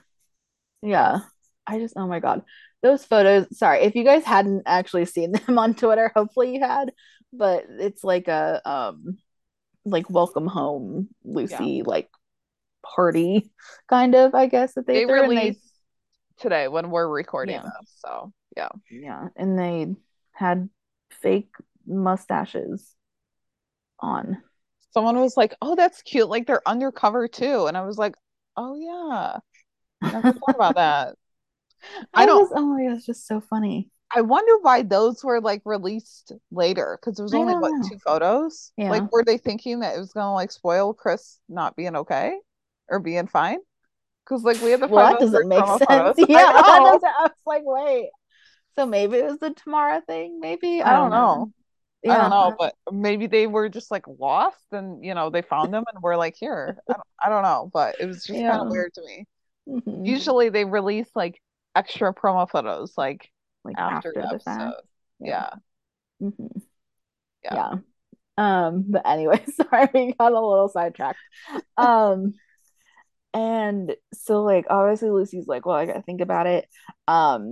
Yeah. I just, oh my God. Those photos. Sorry, if you guys hadn't actually seen them on Twitter, hopefully you had, but it's like a, um, like welcome home Lucy yeah. like party kind of, I guess, that they, they released they... today when we're recording yeah. this, so yeah yeah and they had fake mustaches on. Someone was like, oh, that's cute, like they're undercover too, and I was like, oh yeah, I never thought about that. I, I don't was, oh my God, it's just so funny. I wonder why those were like released later, because there was only what know. two photos. Yeah. Like, were they thinking that it was gonna like spoil Chris not being okay or being fine? Because like we had the well, that doesn't make sense. Photos. Yeah, I, I was like, wait. So maybe it was the Tamara thing. Maybe I, I don't, don't know. know. yeah. I don't know, but maybe they were just like lost and, you know, they found them and were like, here. I don't, I don't know, but it was just yeah. kind of weird to me. Mm-hmm. Usually they release like extra promo photos like, like after, after the episode. Fact. Yeah. Yeah. Mm-hmm. yeah. yeah. Um, but anyway, sorry, we got a little sidetracked. Um, and so like obviously Lucy's like, well, I gotta think about it. Um,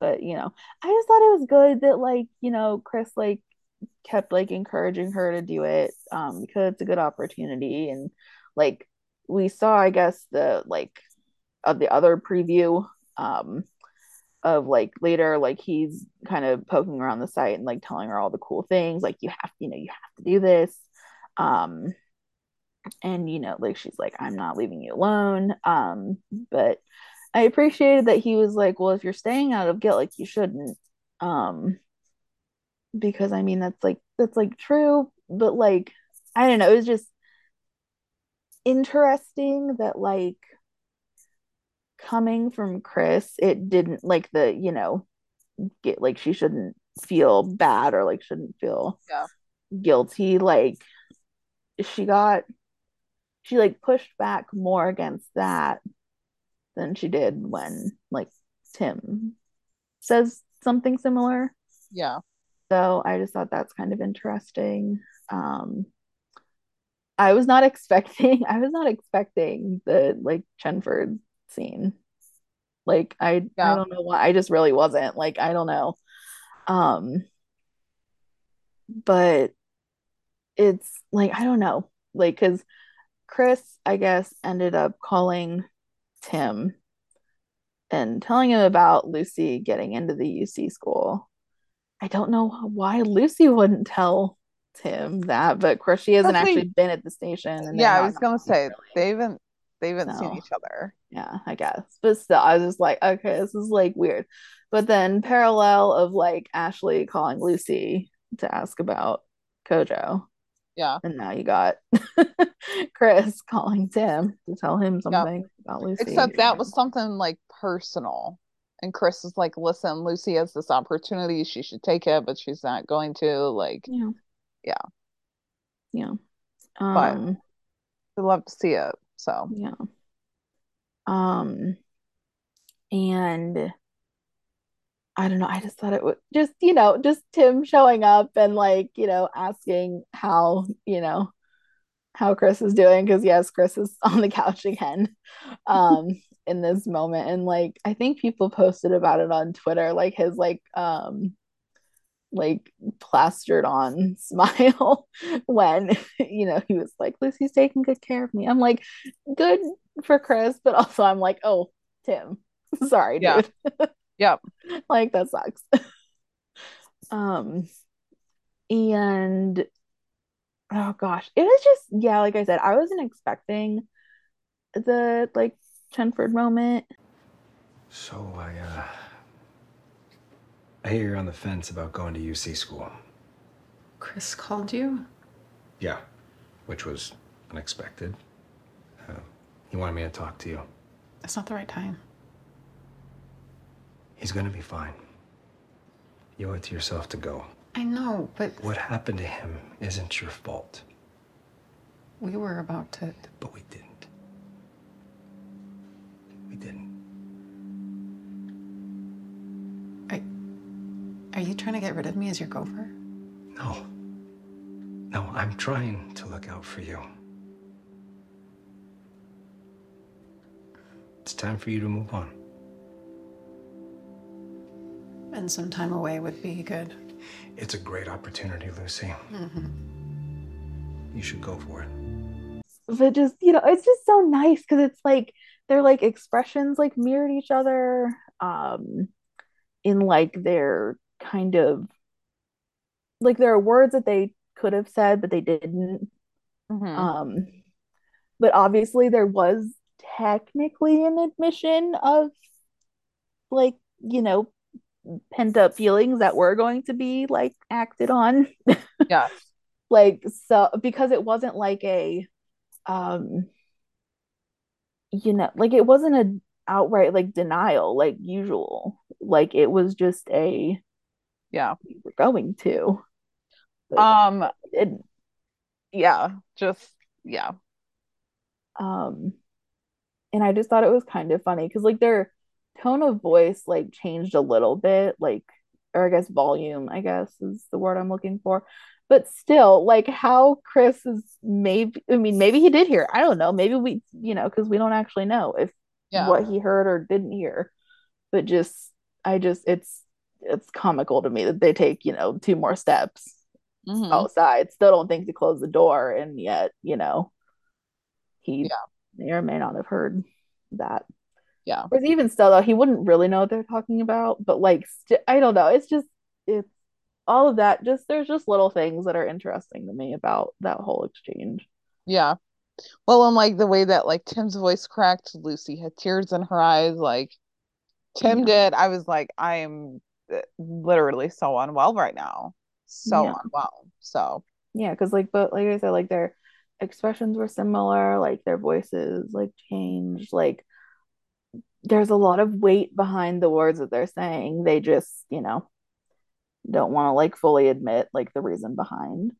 but you know, I just thought it was good that like, you know, Chris like kept like encouraging her to do it, um, because it's a good opportunity. And like we saw, I guess, the like of the other preview, um, of like later, like he's kind of poking around the site and like telling her all the cool things, like you have, you know, you have to do this, um, and you know, like she's like, I'm not leaving you alone, um, but I appreciated that he was like, well, if you're staying out of guilt, like you shouldn't, um, because I mean that's like that's like true, but like I don't know, it was just interesting that like. Coming from Chris, it didn't like the you know get like she shouldn't feel bad or like shouldn't feel yeah. guilty, like she got she like pushed back more against that than she did when like Tim says something similar. Yeah, so I just thought that's kind of interesting. um I was not expecting I was not expecting the like Chenford scene, like I yeah. I don't know why, I just really wasn't, like I don't know, um but it's like I don't know, like because Chris I guess ended up calling Tim and telling him about Lucy getting into the U C school. I don't know why Lucy wouldn't tell Tim that, but of course she hasn't That's actually like, been at the station and yeah I was gonna say really. they haven't they haven't so, seen each other. Yeah, I guess. But still, I was just like, okay, this is like weird. But then parallel of like Ashley calling Lucy to ask about Kojo. Yeah. And now you got Chris calling Tim to tell him something yep. about Lucy. Except that was something like personal. And Chris is like, listen, Lucy has this opportunity. She should take it, but she's not going to. Like, yeah. Yeah. Yeah. Um, but I'd love to see it. So yeah. Um, and I don't know, I just thought it was just, you know, just Tim showing up and like, you know, asking how, you know, how Chris is doing, because yes, Chris is on the couch again, um, in this moment. And like, I think people posted about it on Twitter, like his like, um, like plastered on smile when, you know, he was like, Lucy's taking good care of me. I'm like, good for Chris, but also I'm like, oh, Tim, sorry, yeah. dude. Yep. Like that sucks. Um, and oh gosh, it was just, yeah, like I said, I wasn't expecting the like Chenford moment. So I, uh, I hear you're on the fence about going to U C school. Chris called you? Yeah, which was unexpected. Uh, he wanted me to talk to you. That's not the right time. He's gonna be fine. You owe it to yourself to go. I know, but... What happened to him isn't your fault. We were about to... But we didn't. We didn't. Are you trying to get rid of me as your gopher? No. No, I'm trying to look out for you. It's time for you to move on. And some time away would be good. It's a great opportunity, Lucy. Mm-hmm. You should go for it. But just, you know, it's just so nice because it's like, they're like expressions like mirrored each other. Um, in like their kind of like there are words that they could have said but they didn't. Mm-hmm. Um but obviously there was technically an admission of like, you know, pent up feelings that were going to be like acted on. Yeah. Like, so because it wasn't like a um you know, like it wasn't a outright like denial like usual, like it was just a yeah we were going to Um, it, yeah, just, yeah. Um, and I just thought it was kind of funny because, like, their tone of voice, like, changed a little bit, like, or I guess volume, I guess is the word I'm looking for. But still, like, how Chris is maybe, I mean, maybe he did hear. I don't know. Maybe we, you know, because we don't actually know if yeah. what he heard or didn't hear. But just, I just, it's, it's comical to me that they take, you know, two more steps mm-hmm. outside. Still don't think to close the door. And yet, you know, he yeah. may or may not have heard that. Yeah. Because even still, though, he wouldn't really know what they're talking about. But, like, st- I don't know. It's just, it's all of that. Just, there's just little things that are interesting to me about that whole exchange. Yeah. Well, and, like, the way that, like, Tim's voice cracked, Lucy had tears in her eyes. Like, Tim yeah. did. I was like, I am literally so unwell right now. So yeah. unwell. So. Yeah. Because, like, but, like I said, like, their expressions were similar. Like, their voices, like, changed. Like, there's a lot of weight behind the words that they're saying. They just, you know, don't want to, like, fully admit, like, the reason behind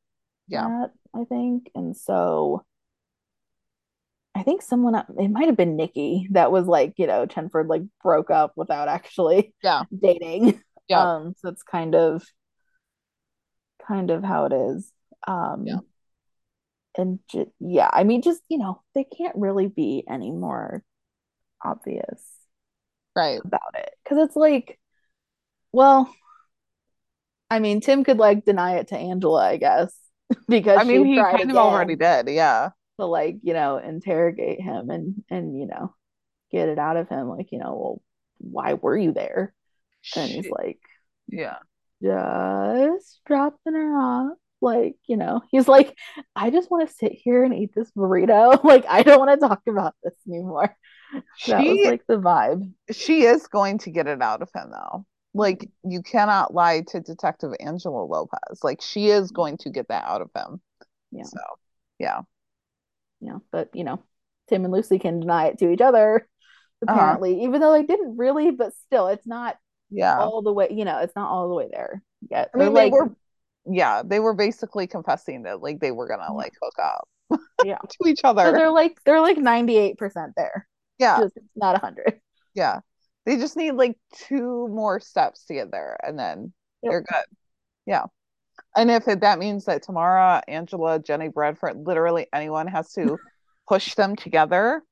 yeah that, I think. And so I think someone, it might have been Nikki, that was like, you know, Chenford, like, broke up without actually yeah dating. Yeah. Um so it's kind of kind of how it is. Um yeah. And ju- yeah I mean, just, you know, they can't really be any more obvious right about it, because it's like, well, I mean, Tim could, like, deny it to Angela, I guess, because I mean, he kind of already did. Yeah, to, like, you know, interrogate him and and you know, get it out of him, like, you know, well, why were you there? And he's like, yeah, just dropping her off. Like, you know, he's like, I just want to sit here and eat this burrito. Like, I don't want to talk about this anymore. She, that was, like, the vibe. She is going to get it out of him, though. Like, you cannot lie to Detective Angela Lopez. Like, she is going to get that out of him. Yeah. So, yeah. Yeah, but, you know, Tim and Lucy can deny it to each other, apparently, uh-huh. even though they didn't really, but still, it's not yeah. all the way, you know, it's not all the way there yet. I mean, like, they were yeah they were basically confessing that, like, they were gonna, like, hook up yeah to each other. So they're like they're like ninety-eight percent there. Yeah, just, it's not one hundred. Yeah, they just need, like, two more steps to get there, and then yep. they're good. Yeah. And if it, that means that Tamara, Angela, Jenny Bradford, literally anyone has to push them together,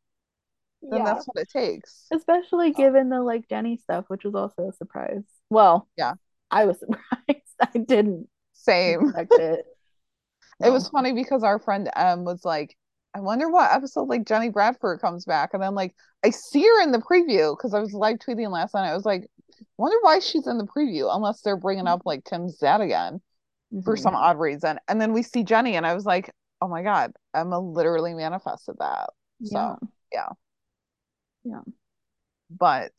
then yeah. that's what it takes, especially oh. given the, like, Jenny stuff, which was also a surprise. Well, yeah, I was surprised. I didn't same it. No. It was funny because our friend M was like, I wonder what episode, like, Jenny Bradford comes back. And then, like, I see her in the preview because I was live tweeting last night. I was like, wonder why she's in the preview, unless they're bringing up, like, Tim's dad again mm-hmm. for some odd reason. And then we see Jenny, and I was like, oh my god, Emma literally manifested that. So yeah yeah, yeah. But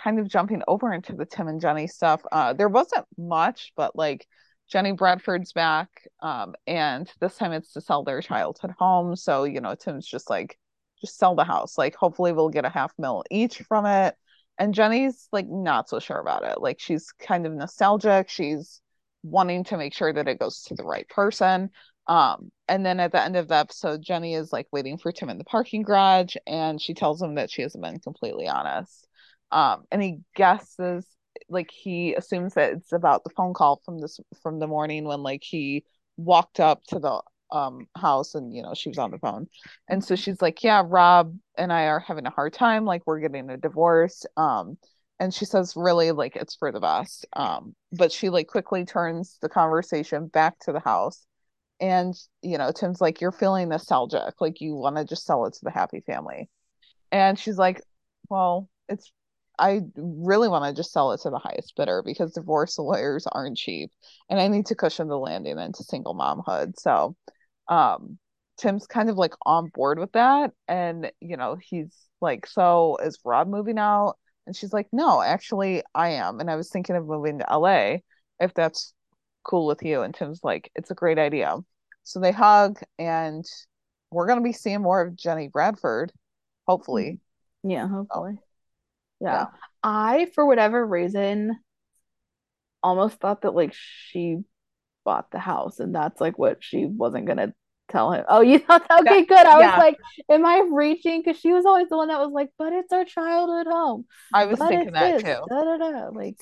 kind of jumping over into the Tim and Jenny stuff, uh there wasn't much, but, like, Jenny Bradford's back, um, and this time it's to sell their childhood home. So, you know, Tim's just like, just sell the house. Like, hopefully we'll get a half mil each from it. And Jenny's, like, not so sure about it. Like, she's kind of nostalgic. She's wanting to make sure that it goes to the right person. Um, and then at the end of the episode, Jenny is, like, waiting for Tim in the parking garage, and she tells him that she hasn't been completely honest. Um, and he guesses, like, he assumes that it's about the phone call from this from the morning when, like, he walked up to the um house and, you know, she was on the phone. And so she's like, yeah, Rob and I are having a hard time, like, we're getting a divorce. Um and she says, really, like, it's for the best. Um but she, like, quickly turns the conversation back to the house, and, you know, Tim's like, you're feeling nostalgic, like, you want to just sell it to the happy family. And she's like, well, it's I really want to just sell it to the highest bidder, because divorce lawyers aren't cheap, and I need to cushion the landing into single momhood. So um, Tim's kind of, like, on board with that. And, you know, he's like, so is Rob moving out? And she's like, no, actually I am. And I was thinking of moving to L A if that's cool with you. And Tim's like, it's a great idea. So they hug, and we're going to be seeing more of Jenny Bradford. Hopefully. Yeah. Hopefully. So, Yeah. yeah. I, for whatever reason, almost thought that, like, she bought the house, and that's like what she wasn't gonna tell him. Oh, you thought that? Okay, good. I yeah. was like, am I reaching? Because she was always the one that was like, but it's our childhood home. I was but thinking that this. too. Da, da, da. Like,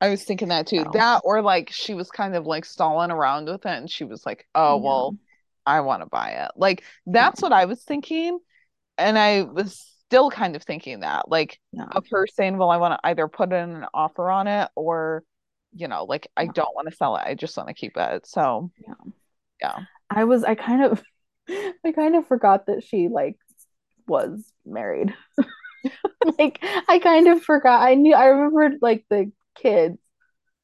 I was thinking that too. Oh. That, or like she was kind of like stalling around with it, and she was like, oh yeah. well, I want to buy it. Like that's yeah. what I was thinking, and I was still kind of thinking that, like, yeah. of her saying, well, I want to either put in an offer on it, or, you know, like, I yeah. don't want to sell it. I just want to keep it. So yeah. yeah. I was, I kind of, I kind of forgot that she, like, was married. Like, I kind of forgot. I knew, I remembered, like, the kids,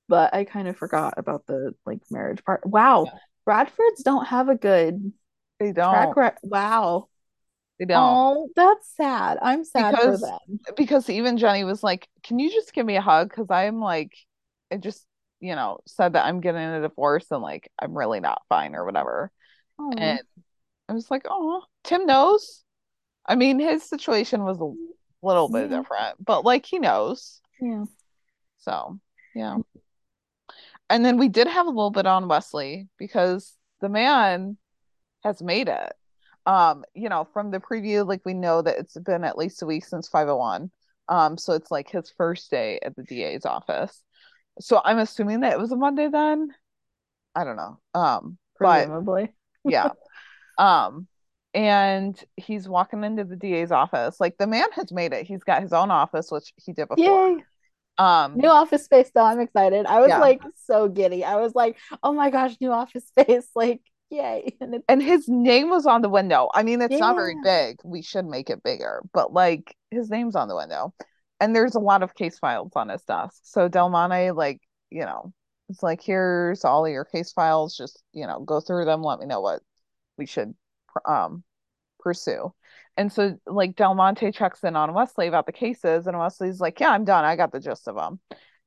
but I kind of forgot about the, like, marriage part. Wow. Yeah. Bradfords don't have a good they don't. track record. Wow. They don't. Oh, that's sad. I'm sad because, for them. Because even Jenny was like, can you just give me a hug? Because I'm, like, I just, you know, said that I'm getting a divorce and, like, I'm really not fine or whatever. Oh. And I was like, oh, Tim knows. I mean, his situation was a little bit yeah. different, but, like, he knows. Yeah. So, yeah. And then we did have a little bit on Wesley, because the man has made it. Um, you know, from the preview, like, we know that it's been at least a week since five oh one. Um, so it's, like, his first day at the D A's office. So I'm assuming that it was a Monday then. I don't know. Um, Presumably. But, yeah. um, and he's walking into the D A's office. Like, the man has made it. He's got his own office, which he did before. Yay. Um, new office space, though. I'm excited. I was yeah. like so giddy. I was like, oh my gosh, new office space! Like, yay! And, and his name was on the window. I mean, it's yeah. not very big. We should make it bigger, but like his name's on the window. And there's a lot of case files on his desk. So Del Monte, like, you know, it's like, here's all of your case files. Just, you know, go through them. Let me know what we should um, pursue. And so, like, Del Monte checks in on Wesley about the cases. And Wesley's like, yeah, I'm done. I got the gist of them.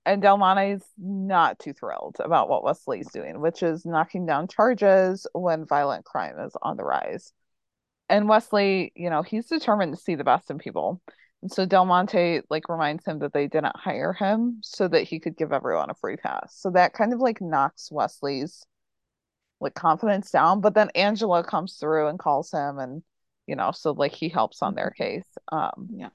And Del Monte's not too thrilled about what Wesley's doing, which is knocking down charges when violent crime is on the rise. And Wesley, you know, he's determined to see the best in people. And so Del Monte, like, reminds him that they didn't hire him so that he could give everyone a free pass. So that kind of, like, knocks Wesley's, like, confidence down. But then Angela comes through and calls him, and, you know, so, like, he helps on their case. Um, yeah.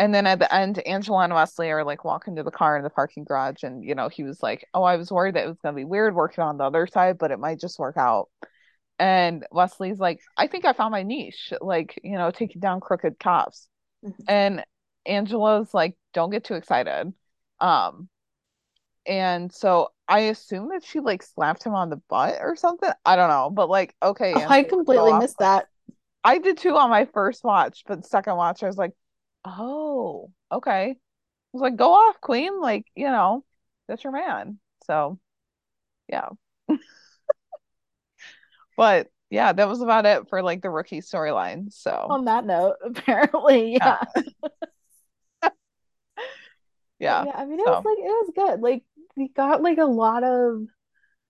And then at the end, Angela and Wesley are, like, walking to the car in the parking garage. And, you know, he was like, oh, I was worried that it was going to be weird working on the other side, but it might just work out. And Wesley's like, I think I found my niche. Like, you know, taking down crooked cops. And Angela's like, don't get too excited. Um, and so I assume that she, like, slapped him on the butt or something. I don't know. But, like, okay. Angela, I completely missed that. I did too on my first watch, but second watch, I was like, oh, okay. I was like, go off, queen. Like, you know, that's your man. So, yeah. But yeah, that was about it for, like, the rookie storyline. So on that note, apparently, yeah. Yeah. yeah. yeah. I mean, it so. was like, it was good. Like, we got, like, a lot of,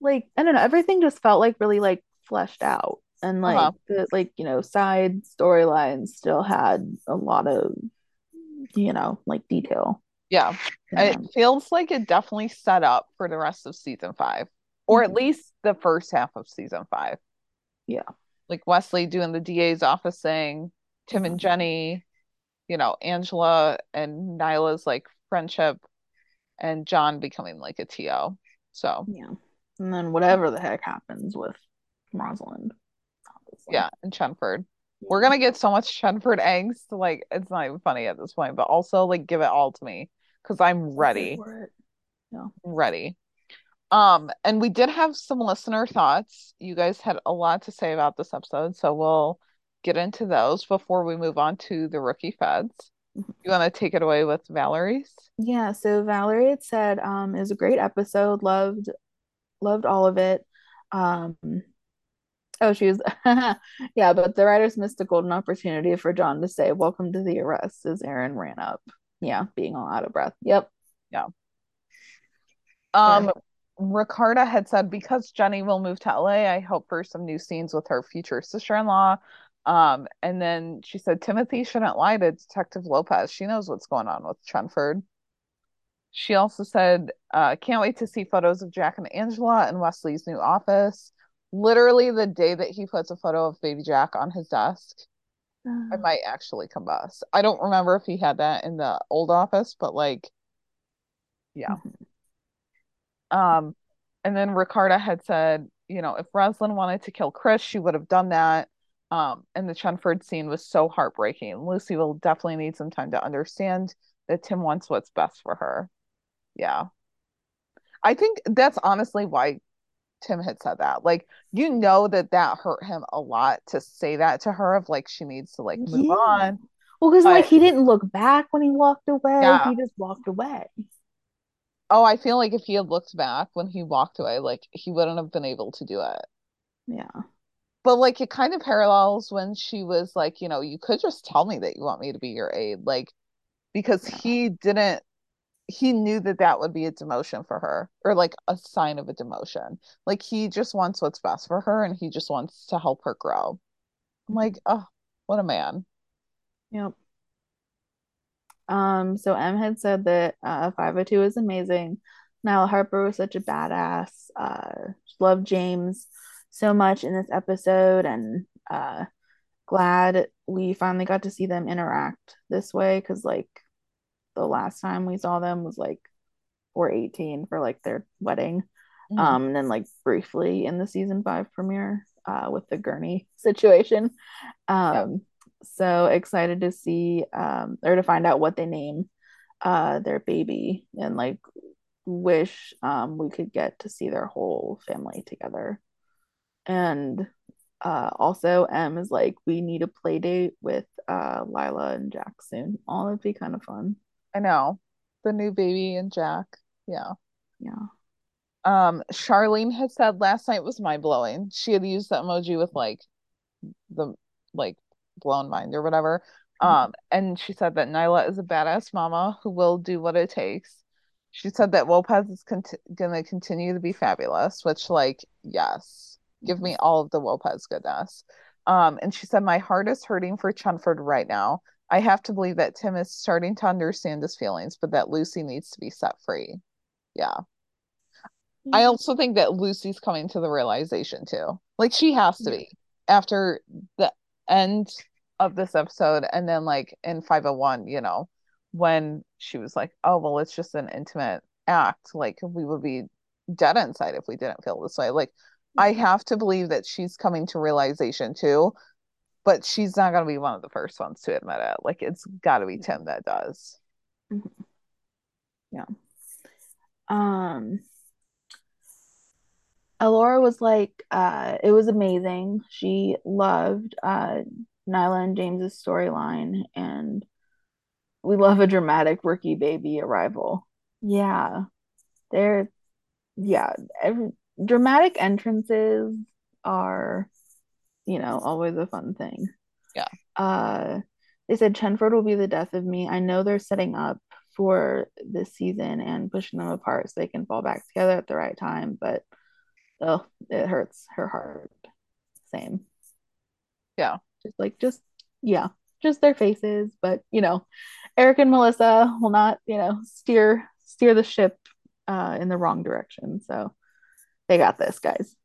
like, I don't know, everything just felt, like, really, like, fleshed out. And, like, uh-huh. the, like, you know, side storylines still had a lot of, you know, like, detail. Yeah. And it feels like it definitely set up for the rest of season five, or mm-hmm. at least the first half of season five. Yeah. Like, Wesley doing the D A's office thing, Tim and Jenny, you know, Angela and Nyla's, like, friendship, and John becoming, like, a T O. So. Yeah. And then whatever the heck happens with Rosalind. Obviously. Yeah. And Chenford. Yeah. We're going to get so much Chenford angst. Like, it's not even funny at this point, but also, like, give it all to me, because I'm ready. Yeah. Ready. Um, and we did have some listener thoughts. You guys had a lot to say about this episode, so we'll get into those before we move on to the rookie feds. Mm-hmm. You want to take it away with Valerie's? Yeah, so Valerie had said, um, it was a great episode. Loved, loved all of it. Um, oh, she was, yeah, but the writers missed a golden opportunity for John to say, welcome to the arrest, as Aaron ran up. Yeah, being all out of breath. Yep. Yeah. Um. Yeah. Ricarda had said, because Jenny will move to L A, I hope for some new scenes with her future sister-in-law. Um, and then she said, Timothy shouldn't lie to Detective Lopez. She knows what's going on with Chenford. She also said, uh, can't wait to see photos of Jack and Angela in Wesley's new office. Literally the day that he puts a photo of baby Jack on his desk, oh. I might actually combust. I don't remember if he had that in the old office, but like, yeah. Mm-hmm. Um, and then Ricarda had said, you know, if Rosalind wanted to kill Chris, she would have done that. Um, and the Chenford scene was so heartbreaking. Lucy will definitely need some time to understand that Tim wants what's best for her. Yeah. I think that's honestly why Tim had said that. Like, you know that that hurt him a lot to say that to her of, like, she needs to, like, move yeah. on. Well, because, like, he didn't look back when he walked away. Yeah. He just walked away. Oh, I feel like if he had looked back when he walked away, like, he wouldn't have been able to do it. Yeah. But, like, it kind of parallels when she was like, you know, you could just tell me that you want me to be your aide. Like, because yeah. he didn't, he knew that that would be a demotion for her, or like a sign of a demotion. Like, he just wants what's best for her, and he just wants to help her grow. I'm like, oh, what a man. Yep. Um, so M had said that uh, five oh two is amazing. Nyla Harper was such a badass. Uh, she loved James so much in this episode, and uh, glad we finally got to see them interact this way, because, like, the last time we saw them was like four eighteen for like their wedding, mm-hmm. um, and then like briefly in the season five premiere uh, with the gurney situation. Um, yeah. So excited to see um, or to find out what they name uh, their baby, and like wish um, we could get to see their whole family together. And uh, also M is like, we need a play date with uh, Lila and Jack soon. All it'd be kind of fun. I know. The new baby and Jack. Yeah. Yeah. Um, Charlene had said last night was mind blowing. She had used the emoji with like the like blown mind or whatever. Mm-hmm. Um, and she said that Nyla is a badass mama who will do what it takes. She said that Lopez is cont- gonna continue to be fabulous, which, like, yes. Give me all of the Lopez goodness. Um, and she said, my heart is hurting for Chenford right now. I have to believe that Tim is starting to understand his feelings, but that Lucy needs to be set free. Yeah. Mm-hmm. I also think that Lucy's coming to the realization too. Like, she has to be after the end of this episode. And then, like, in five oh one, you know, when she was like, oh, well, it's just an intimate act. Like, we would be dead inside if we didn't feel this way. Like, mm-hmm. I have to believe that she's coming to realization too. But she's not going to be one of the first ones to admit it. Like, it's got to be Tim that does. Mm-hmm. Yeah. Um, Elora was like, uh, it was amazing. She loved uh, Nyla and James's storyline. And we love a dramatic rookie baby arrival. Yeah. They're, yeah. Every, dramatic entrances are... you know, always a fun thing. Yeah. Uh, they said Chenford will be the death of me. I know they're setting up for this season and pushing them apart so they can fall back together at the right time, but oh, it hurts her heart. Same. Yeah. Just like, just, yeah, just their faces. But, you know, Eric and Melissa will not, you know, steer, steer the ship uh, in the wrong direction. So they got this, guys.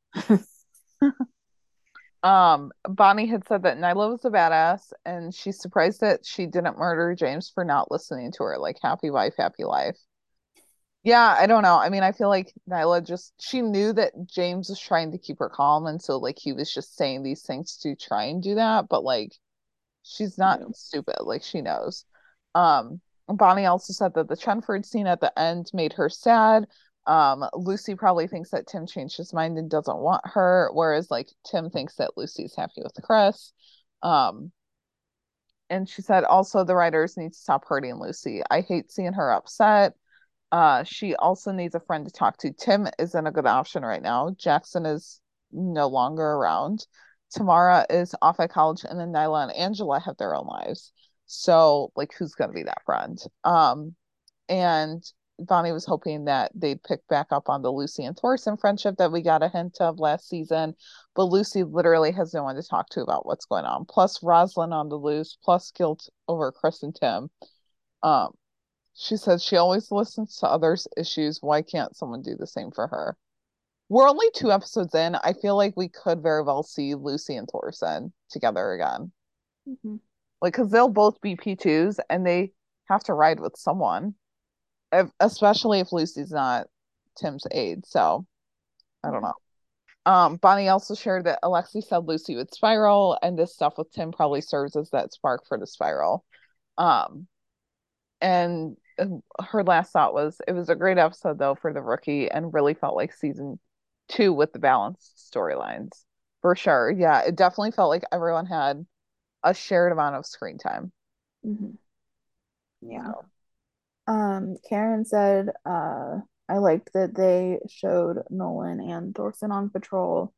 Um, Bonnie had said that Nyla was a badass, and she's surprised that she didn't murder James for not listening to her. Like, happy wife, happy life. Yeah, I don't know. I mean, I feel like Nyla just, she knew that James was trying to keep her calm, and so, like, he was just saying these things to try and do that, but, like, she's not yeah. stupid. Like, she knows. Um, Bonnie also said that the Chenford scene at the end made her sad. Um, Lucy probably thinks that Tim changed his mind and doesn't want her, whereas, like, Tim thinks that Lucy's happy with Chris. Um, and she said, also, the writers need to stop hurting Lucy. I hate seeing her upset. Uh, she also needs a friend to talk to. Tim isn't a good option right now. Jackson is no longer around. Tamara is off at college, and then Nyla and Angela have their own lives. So, like, who's going to be that friend? Um, and Bonnie was hoping that they'd pick back up on the Lucy and Thorson friendship that we got a hint of last season, but Lucy literally has no one to talk to about what's going on, plus Rosalind on the loose, plus guilt over Chris and Tim. Um, She says she always listens to others' issues. Why can't someone do the same for her? We're only two episodes in. I feel like we could very well see Lucy and Thorson together again. Mm-hmm. Like, because they'll both be P twos and they have to ride with someone, if, especially if Lucy's not Tim's aide. So, I don't know. Um, Bonnie also shared that Alexi said Lucy would spiral, and this stuff with Tim probably serves as that spark for the spiral. Um, and her last thought was, it was a great episode, though, for the rookie, and really felt like season two with the balanced storylines. For sure. Yeah, it definitely felt like everyone had a shared amount of screen time. Mm-hmm. Yeah. So. Um, Karen said, uh, I liked that they showed Nolan and Thorson on patrol.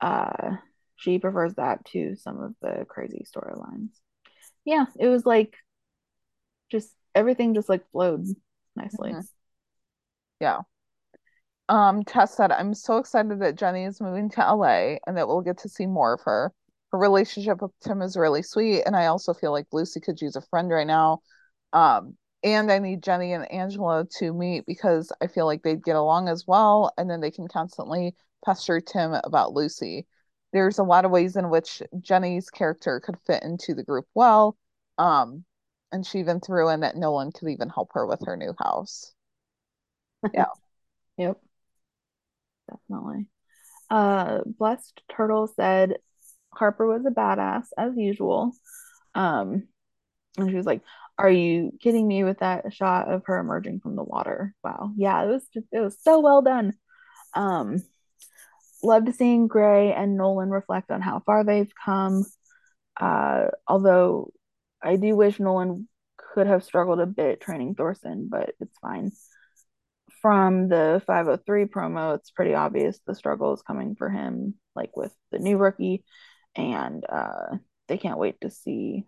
Uh, she prefers that to some of the crazy storylines. Yeah, it was like just everything just like flowed nicely. Mm-hmm. Yeah. Um, Tess said, I'm so excited that Jenny is moving to L A and that we'll get to see more of her. Her relationship with Tim is really sweet, and I also feel like Lucy could use a friend right now. Um, and I need Jenny and Angela to meet because I feel like they'd get along as well, and then they can constantly pester Tim about Lucy. There's a lot of ways in which Jenny's character could fit into the group well. Um, and she even threw in that Nolan could even help her with her new house. Yeah. Yep. Definitely. Uh, Blessed Turtle said Harper was a badass as usual. Um, and she was like, are you kidding me with that shot of her emerging from the water? Wow. Yeah, it was just, it was so well done. Um, loved seeing Gray and Nolan reflect on how far they've come. Uh, although I do wish Nolan could have struggled a bit training Thorson, but it's fine. From the five oh three promo, it's pretty obvious the struggle is coming for him, like with the new rookie, and uh, they can't wait to see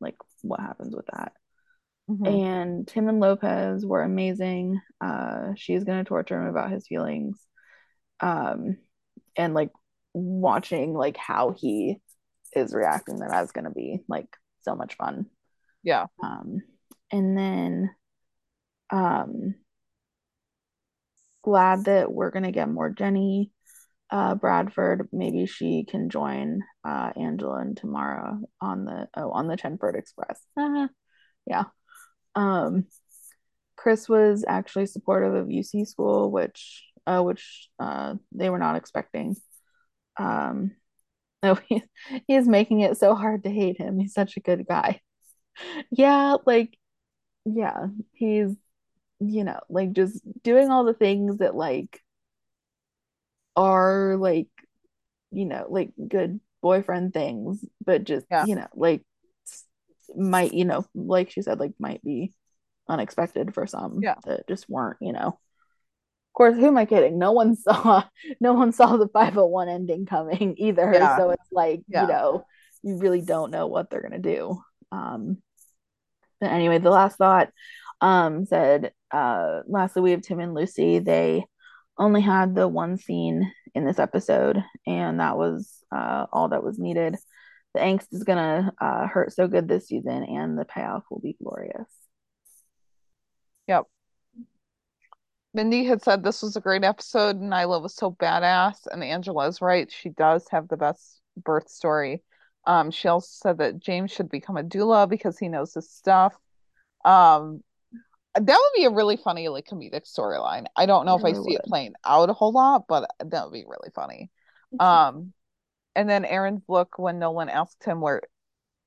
like what happens with that. Mm-hmm. And Tim and Lopez were amazing. Uh, she's gonna torture him about his feelings, um, and like watching like how he is reacting to that's gonna be like so much fun. Yeah. Um, and then, um, glad that we're gonna get more Jenny uh Bradford. Maybe she can join uh Angela and Tamara on the oh on the Chenford Express. Uh-huh. Yeah. Um Chris was actually supportive of U C school, which uh which uh they were not expecting. Um no, he, he is making it so hard to hate him. He's such a good guy. Yeah, like yeah, he's you know, like just doing all the things that like are like you know like good boyfriend things, but just yeah. you know like might you know like she said like might be unexpected for some yeah. that just weren't you know of course who am I kidding, no one saw no one saw the five oh one ending coming either. Yeah. So it's like yeah. you know you really don't know what they're gonna do. Um but anyway, the last thought um said uh lastly we have Tim and Lucy. They only had the one scene in this episode, and that was uh, all that was needed. The angst is gonna uh, hurt so good this season, and the payoff will be glorious. Yep. Mindy had said this was a great episode. Nyla was so badass, and Angela's right. She does have the best birth story. Um, she also said that James should become a doula because he knows his stuff. Um, That would be a really funny, like, comedic storyline. I don't know I if really I see would. It playing out a whole lot, but that would be really funny. Mm-hmm. Um, and then Aaron's look when Nolan asked him where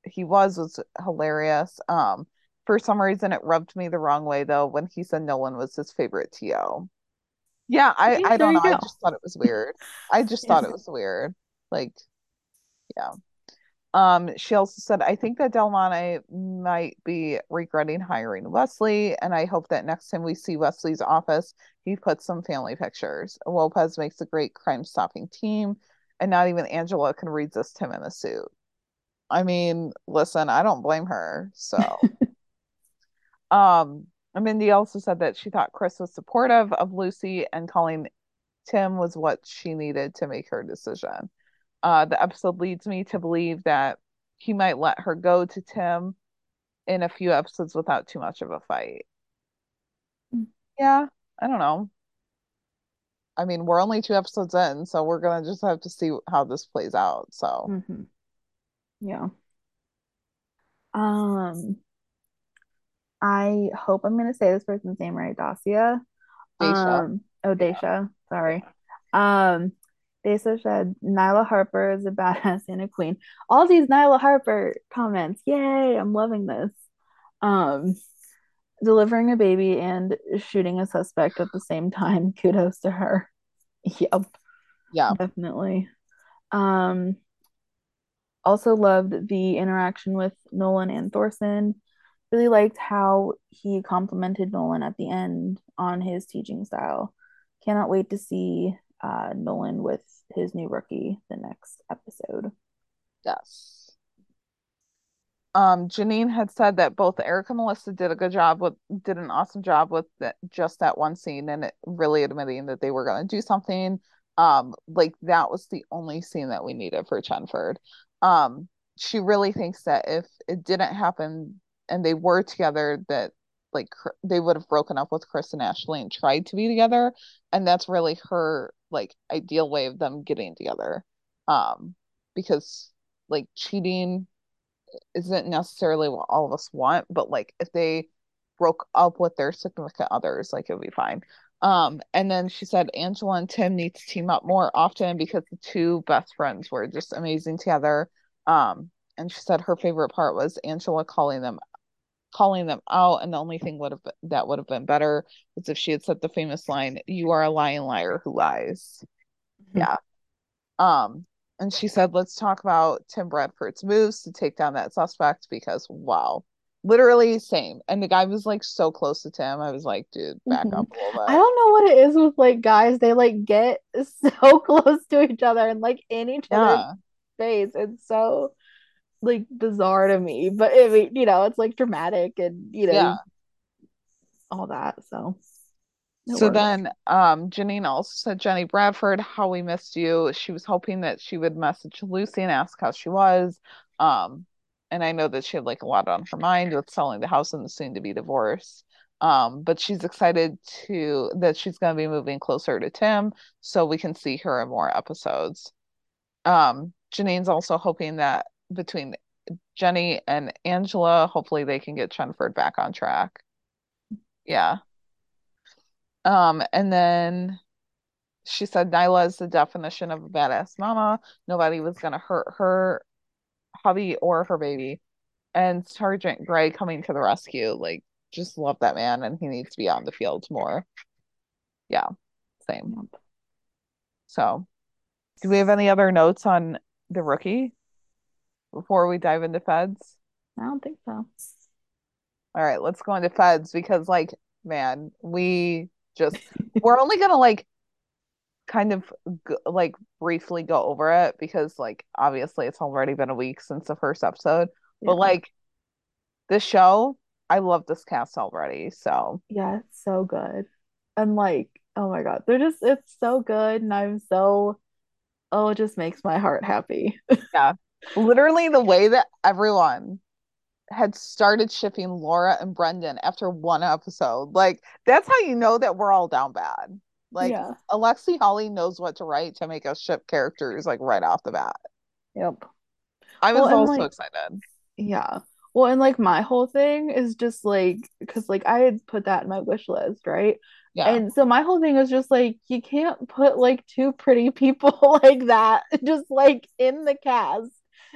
he was was hilarious. Um, for some reason, it rubbed me the wrong way, though, when he said Nolan was his favorite T O. Yeah, I, I don't know. Go. I just thought it was weird. I just yeah. thought it was weird. Like, yeah. Um, she also said, I think that Del Monte might be regretting hiring Wesley, and I hope that next time we see Wesley's office, he puts some family pictures. Lopez makes a great crime-stopping team, and not even Angela can resist him in a suit. I mean, listen, I don't blame her, so. um, Mindy also said that she thought Chris was supportive of Lucy, and calling Tim was what she needed to make her decision. Uh, the episode leads me to believe that he might let her go to Tim in a few episodes without too much of a fight. Yeah, I don't know. I mean, we're only two episodes in, so we're gonna just have to see how this plays out. So, mm-hmm. yeah. Um, I hope I'm gonna say this person's name right. Dacia. Dacia. Um, oh, Dacia. Yeah. Sorry. Yeah. Um, Dacia said Nyla Harper is a badass and a queen. All these Nyla Harper comments. Yay! I'm loving this. Um, delivering a baby and shooting a suspect at the same time. Kudos to her. Yep. Yeah. Definitely. Um. Also loved the interaction with Nolan and Thorson. Really liked how he complimented Nolan at the end on his teaching style. Cannot wait to see uh, Nolan with his new rookie the next episode. Yes. Um, Janine had said that both Eric and Melissa did a good job with, did an awesome job with that, just that one scene, and it really admitting that they were going to do something. Um, like that was the only scene that we needed for Chenford. Um, she really thinks that if it didn't happen and they were together, that like they would have broken up with Chris and Ashley and tried to be together, and that's really her like ideal way of them getting together, um, because like cheating isn't necessarily what all of us want, but like if they broke up with their significant others, like it would be fine. Um, and then she said Angela and Tim need to team up more often because the two best friends were just amazing together. Um, and she said her favorite part was Angela calling them, calling them out. And the only thing would have that would have been better was if she had said the famous line, "You are a lying liar who lies." Mm-hmm. Yeah. Um, and she said, let's talk about Tim Bradford's moves to take down that suspect because wow. Literally same. And the guy was like so close to Tim. I was like, dude, back mm-hmm. up a little bit. I don't know what it is with like guys. They like get so close to each other and like in each yeah. other's face. It's so like bizarre to me. But I mean, you know, it's like dramatic and you know yeah. all that. So no So worries. Then um Janine also said, Jenny Bradford, how we missed you. She was hoping that she would message Lucy and ask how she was. Um And I know that she had like a lot on her mind with selling the house and the soon-to-be divorce. Um, but she's excited to that she's going to be moving closer to Tim, so we can see her in more episodes. Um, Janine's also hoping that between Jenny and Angela, hopefully they can get Chenford back on track. Yeah. Um, and then she said Nyla is the definition of a badass mama. Nobody was going to hurt her hubby or her baby, and Sergeant Gray coming to the rescue, like just love that man, and he needs to be on the field more. Yeah, same. Yep. So do we have any other notes on the rookie before we dive into Feds? I don't think so. All right, let's go into Feds because like man, we just we're only gonna like kind of like briefly go over it because like obviously it's already been a week since the first episode yeah. but like this show, I love this cast already, so yeah, it's so good. And like oh my god, they're just it's so good, and I'm so oh it just makes my heart happy. Yeah, literally the way that everyone had started shipping Laura and Brendan after one episode, like that's how you know that we're all down bad. Like, yeah. Alexi Holly knows what to write to make us ship characters, like, right off the bat. Yep. I was well, also like, excited. Yeah. Well, and, like, my whole thing is just, like, because, like, I had put that in my wish list, right? Yeah. And so my whole thing was just, like, you can't put, like, two pretty people like that just, like, in the cast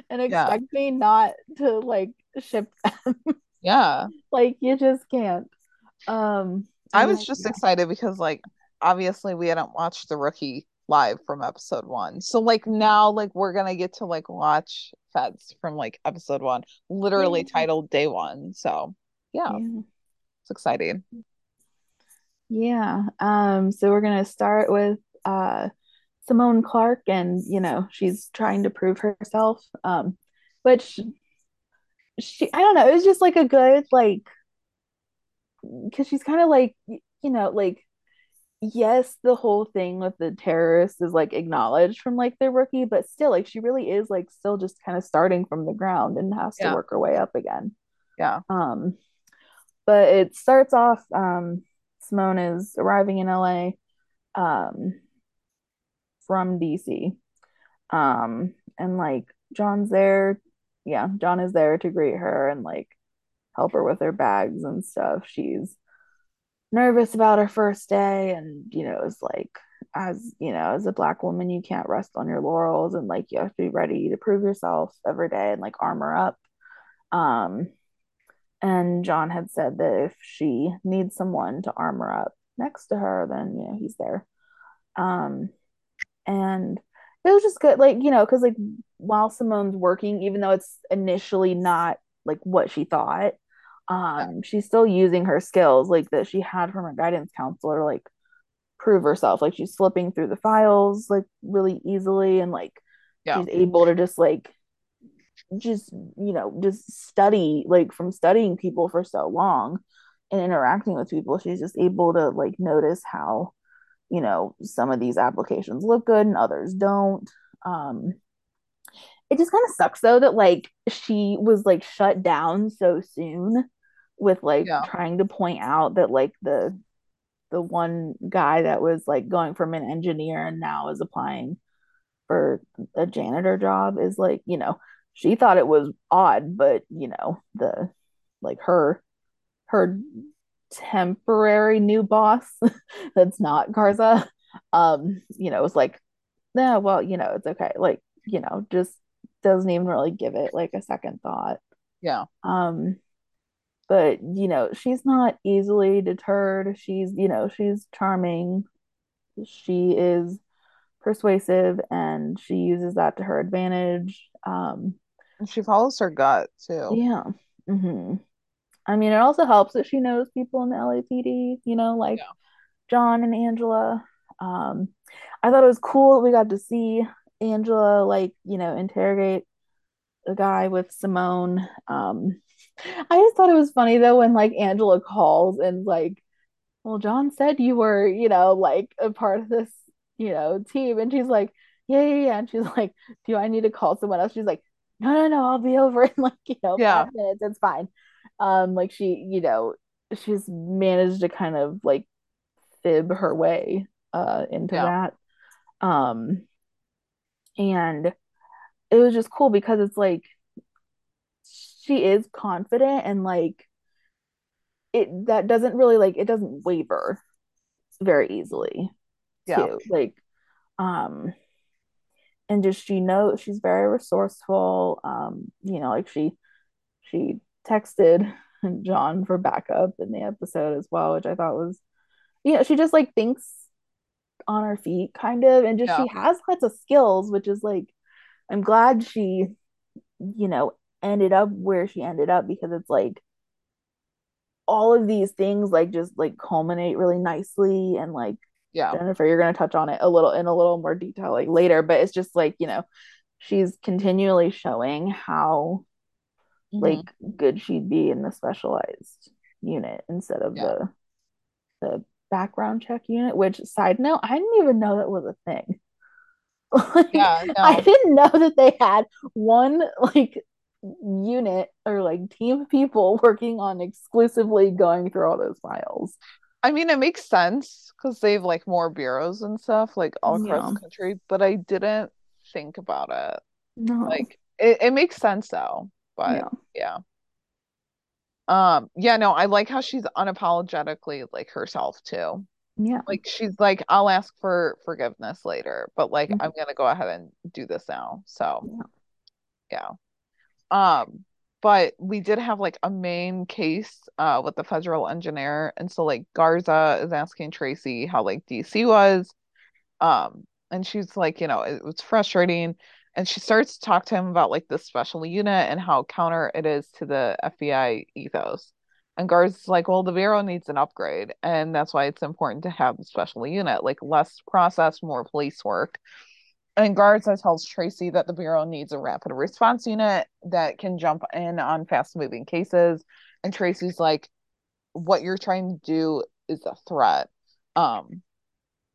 and expect yeah. me not to, like, ship them. Yeah. Like, you just can't. Um, I was like, just yeah. excited because, like, obviously we hadn't watched the Rookie live from episode one, so like now like we're gonna get to like watch Feds from like episode one, literally yeah. titled day one, so yeah. yeah it's exciting. Yeah um so we're gonna start with uh Simone Clark, and you know she's trying to prove herself, um which she I don't know, it was just like a good like because she's kind of like you know like yes, the whole thing with the terrorists is like acknowledged from like the Rookie, but still like she really is like still just kind of starting from the ground and has yeah. to work her way up again. Yeah. Um, but it starts off um Simone is arriving in L A um, from D C. Um, and like John's there. Yeah, John is there to greet her and like help her with her bags and stuff. She's nervous about her first day, and you know, it's like, as you know, as a black woman, you can't rest on your laurels, and like you have to be ready to prove yourself every day and like armor up. Um, and John had said that if she needs someone to armor up next to her, then you know he's there. Um, and it was just good, like, you know, because like while Simone's working, even though it's initially not like what she thought, um, she's still using her skills like that she had from her guidance counselor, like prove herself. Like she's flipping through the files like really easily, and like yeah. she's able to just like just you know just study, like from studying people for so long and interacting with people, she's just able to like notice how you know some of these applications look good and others don't. Um it just kind of sucks though that like she was like shut down so soon with like yeah. trying to point out that like the the one guy that was like going from an engineer and now is applying for a janitor job is like, you know, she thought it was odd, but you know, the like her her temporary new boss that's not Garza, um, you know, was like, no, well, you know, it's okay. Like, you know, just doesn't even really give it like a second thought. Yeah. Um But, you know, she's not easily deterred. She's, you know, she's charming. She is persuasive, and she uses that to her advantage. Um, she follows her gut, too. Yeah. Mm-hmm. I mean, it also helps that she knows people in the L A P D, you know, like yeah. John and Angela. Um, I thought it was cool that we got to see Angela, like, you know, interrogate the guy with Simone. Um I just thought it was funny though when like Angela calls and like, well, John said you were, you know, like a part of this, you know, team, and she's like, yeah, yeah, yeah, and she's like, do I need to call someone else? She's like, no, no, no, I'll be over in like, you know, yeah. five minutes, it's fine. Um, like she, you know, she's managed to kind of like fib her way uh into yeah. that, um, and it was just cool because it's like, she is confident, and like it that doesn't really like it doesn't waver very easily yeah too. Like um and just she knows she's very resourceful. Um you know like she she texted John for backup in the episode as well, which I thought was, you know she just like thinks on her feet kind of, and just yeah. she has lots of skills, which is like, I'm glad she you know ended up where she ended up, because it's like all of these things like just like culminate really nicely, and like yeah Jennifer, you're going to touch on it a little in a little more detail like later, but it's just like, you know she's continually showing how mm-hmm. like good she'd be in the specialized unit instead of yeah. the the background check unit, which, side note, I didn't even know that was a thing. Like, yeah, no. I didn't know that they had one like unit or like team of people working on exclusively going through all those files. I mean, it makes sense because they have like more bureaus and stuff like all across yeah. the country, but I didn't think about it. No. Like it, it makes sense though, but yeah. yeah. Um, yeah, no, I like how she's unapologetically like herself too. Yeah. Like she's like, I'll ask for forgiveness later, but like mm-hmm. I'm gonna go ahead and do this now. So yeah. yeah. Um, but we did have like a main case uh with the federal engineer, and so like Garza is asking Tracy how like D C was, um, and she's like, you know, it was frustrating, and she starts to talk to him about like this special unit and how counter it is to the F B I ethos, and Garza's like, well, the bureau needs an upgrade, and that's why it's important to have the special unit, like less process, more police work. And Garza tells Tracy that the Bureau needs a rapid response unit that can jump in on fast-moving cases. And Tracy's like, what you're trying to do is a threat. Um,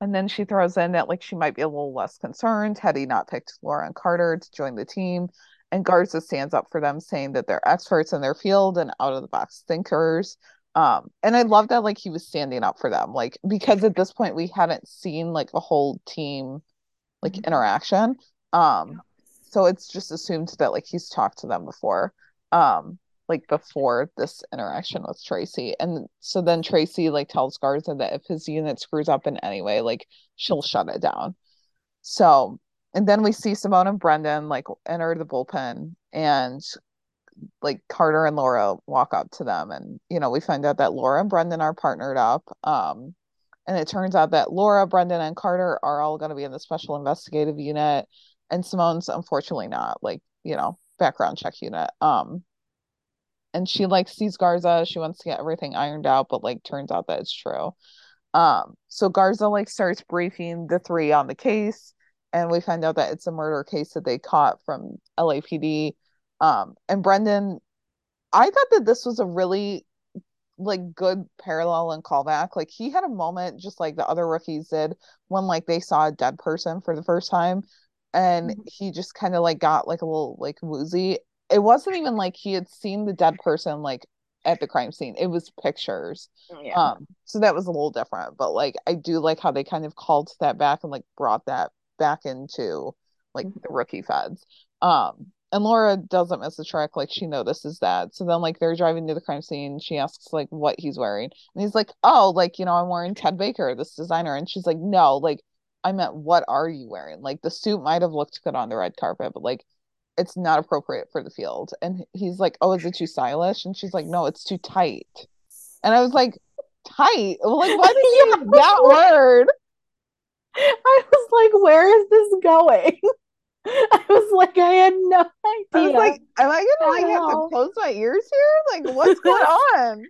and then she throws in that, like, she might be a little less concerned had he not picked Laura and Carter to join the team. And Garza stands up for them, saying that they're experts in their field and out-of-the-box thinkers. Um, and I love that, like, he was standing up for them, like, because at this point we hadn't seen like a whole team like mm-hmm. interaction. Um, so it's just assumed that like he's talked to them before, um, like before this interaction with Tracy. And so then Tracy like tells Garza that if his unit screws up in any way, like she'll shut it down. So, and then we see Simone and Brendan like enter the bullpen, and like Carter and Laura walk up to them, and you know we find out that Laura and Brendan are partnered up, um and it turns out that Laura, Brendan, and Carter are all going to be in the special investigative unit, and Simone's unfortunately not, like, you know, background check unit. Um and she like sees Garza, she wants to get everything ironed out, but like turns out that it's true. Um so Garza like starts briefing the three on the case, and we find out that it's a murder case that they caught from L A P D. Um, and Brendan, I thought that this was a really like good parallel and callback. Like, he had a moment just like the other rookies did when like they saw a dead person for the first time, and mm-hmm. he just kind of like got like a little like woozy. It wasn't even like he had seen the dead person like at the crime scene. It was pictures. Yeah. Um, so that was a little different, but like I do like how they kind of called that back and like brought that back into like mm-hmm. the Rookie Feds. Um, And Laura doesn't miss the track, like, she notices that. So then, like, they're driving to the crime scene. She asks, like, what he's wearing. And he's like, oh, like, you know, I'm wearing Ted Baker, this designer. And she's like, no, like, I meant, what are you wearing? Like, the suit might have looked good on the red carpet, but, like, it's not appropriate for the field. And he's like, oh, is it too stylish? And she's like, no, it's too tight. And I was like, tight? Like, why did you use that word? I was like, where is this going? I was like, I had no idea. I was like, am I gonna like have to close my ears here? Like, what's going on?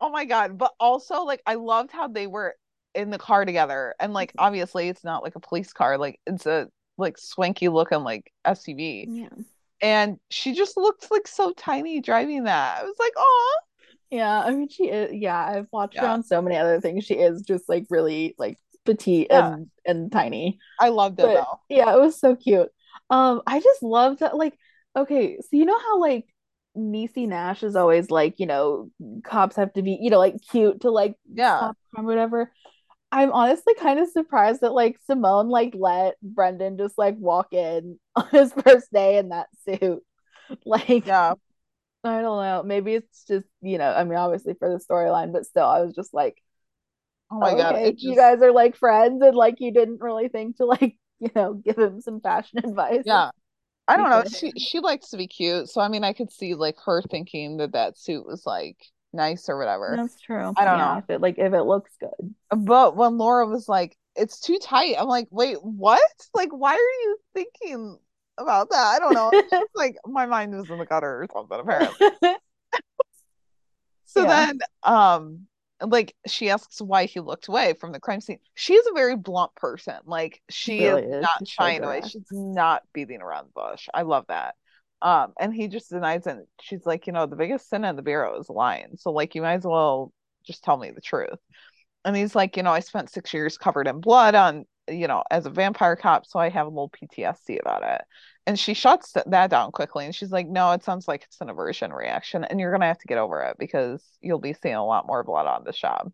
Oh my god! But also, like, I loved how they were in the car together, and like, obviously, it's not like a police car, like it's a like swanky looking like S U V. Yeah. And she just looked like so tiny driving that. I was like, oh. Yeah, I mean, she is. Yeah, I've watched yeah. her on so many other things. She is just like really like petite yeah. and and tiny. I loved it but, though. Yeah, it was so cute. Um, I just love that, like, okay, so you know how, like, Niecy Nash is always, like, you know, cops have to be, you know, like, cute to, like, yeah. stop crime or whatever. I'm honestly kind of surprised that, like, Simone, like, let Brendan just, like, walk in on his first day in that suit. Like, yeah. I don't know. Maybe it's just, you know, I mean, obviously for the storyline, but still, I was just, like, oh, my okay, God. Just... you guys are, like, friends, and, like, you didn't really think to, like, you know, give him some fashion advice. Yeah, I don't know. She she likes to be cute, so I mean, I could see like her thinking that that suit was like nice or whatever. That's true. I don't yeah, know if it like if it looks good. But when Laura was like, "It's too tight," I'm like, "Wait, what? Like, why are you thinking about that?" I don't know. It's just, like, my mind was in the gutter or something apparently. so yeah. then, um. like, she asks why he looked away from the crime scene. She is a very blunt person. Like, she really is, is not shying away. She's not beating around the bush. I love that. Um, and he just denies it. She's like, you know, the biggest sin of the Bureau is lying. So, like, you might as well just tell me the truth. And he's like, you know, I spent six years covered in blood on, you know, as a vampire cop, so I have a little P T S D about it. And she shuts that down quickly, and she's like, no, it sounds like it's an aversion reaction, and you're gonna have to get over it because you'll be seeing a lot more blood on the job.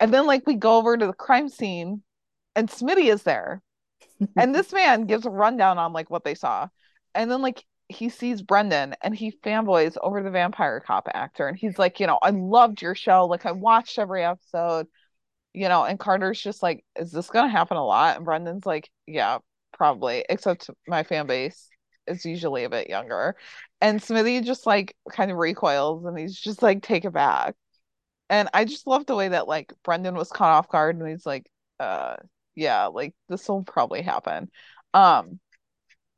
And then, like, we go over to the crime scene, and Smitty is there, and this man gives a rundown on, like, what they saw. And then, like, he sees Brendan, and he fanboys over the vampire cop actor, and he's like, you know, I loved your show, like, I watched every episode, you know. And Carter's just like, is this gonna happen a lot? And Brendan's like, yeah, probably, except my fan base is usually a bit younger. And Smitty just, like, kind of recoils, and he's just like, take it back. And I just love the way that, like, Brendan was caught off guard, and he's like, uh yeah, like, this will probably happen. Um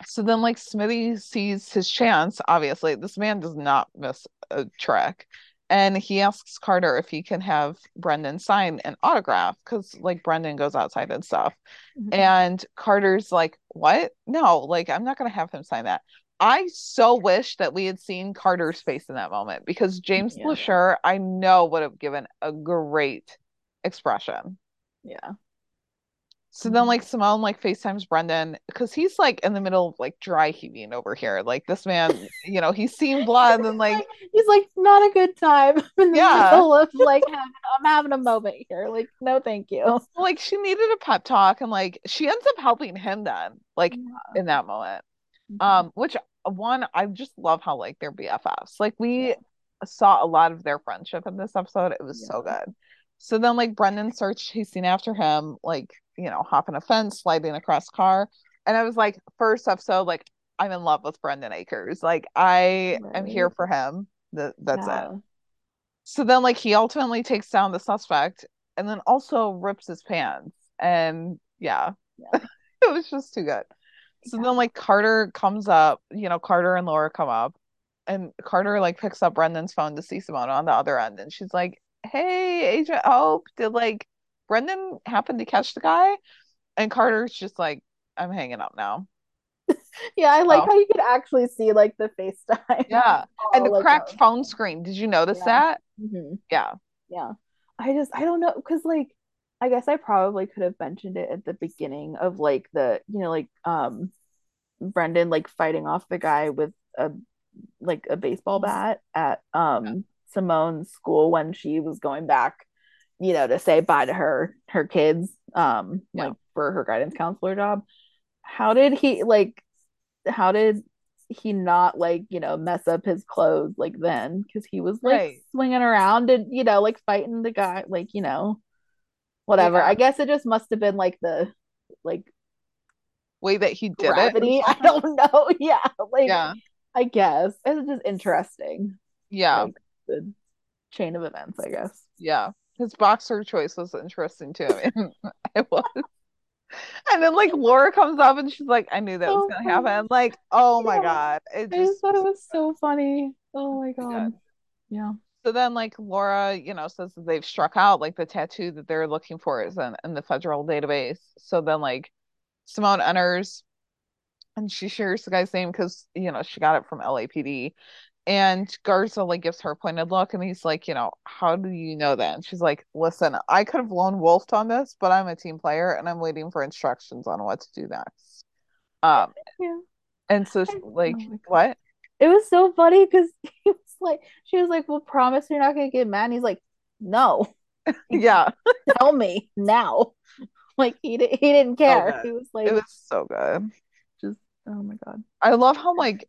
so then, like, Smitty sees his chance. Obviously, this man does not miss a trick, and he asks Carter if he can have Brendan sign an autograph, because, like, Brendan goes outside and stuff. Mm-hmm. And Carter's like, what? No, like, I'm not going to have him sign that. I so wish that we had seen Carter's face in that moment, because James yeah. LeSure, I know, would have given a great expression. Yeah. So then, like, Simone, like, FaceTimes Brendan, because he's, like, in the middle of, like, dry heaving over here. Like, this man, you know, he's seen blood and, like... He's, like, not a good time in the yeah. middle of, like, having, I'm having a moment here. Like, no, thank you. Like, she needed a pep talk, and, like, she ends up helping him then, like, yeah. in that moment. Mm-hmm. Um, which, one, I just love how, like, they're B F Fs. Like, we yeah. saw a lot of their friendship in this episode. It was yeah. so good. So then, like, Brendan starts chasing after him, like... you know, hopping a fence, sliding across a car. And I was like, first episode, like, I'm in love with Brendan Acres. Like, I right. am here for him. Th- that's yeah. it. So then, like, he ultimately takes down the suspect and then also rips his pants. And yeah, yeah. it was just too good. So yeah. then, like, Carter comes up, you know, Carter and Laura come up, and Carter, like, picks up Brendan's phone to see Simone on the other end. And she's like, hey, Agent Hope, did, like, Brendan happened to catch the guy? And Carter's just like, I'm hanging up now. Yeah, I like oh. how you could actually see, like, the FaceTime. Yeah. Oh, and the like cracked that. phone screen. Did you notice yeah. that? Mm-hmm. Yeah. Yeah. I just, I don't know. Because, like, I guess I probably could have mentioned it at the beginning of, like, the, you know, like, um, Brendan, like, fighting off the guy with a, like, a baseball bat at um yeah. Simone's school when she was going back, you know, to say bye to her her kids, um yeah. like, for her guidance counselor job. How did he like how did he not, like, you know, mess up his clothes, like, then? Because he was, like, right. swinging around and, you know, like, fighting the guy, like, you know, whatever. yeah. I guess it just must have been, like, the, like, way that he did gravity. it I don't know. yeah like yeah. I guess it's just interesting, yeah like, the chain of events, I guess. yeah His boxer choice was interesting too. And it was. And then, like, Laura comes up and she's like, I knew that so was going to happen. I'm like, oh my yeah. God. It I just, just thought it was so funny. Oh my God. Yeah. So then, like, Laura, you know, says that they've struck out, like, the tattoo that they're looking for is in, in the federal database. So then, like, Simone enters and she shares the guy's name because, you know, she got it from L A P D. And Garza, like, gives her a pointed look, and he's like, you know, how do you know that? And she's like, listen, I could have lone wolfed on this, but I'm a team player, and I'm waiting for instructions on what to do next. Um, yeah. And so, like, oh what? It was so funny, because he was like, she was like, well, promise you're not going to get mad. And he's like, no. yeah. Tell me now. Like, he, d- he didn't care. So he was like. It was so good. Just, oh, my God. I love how, like,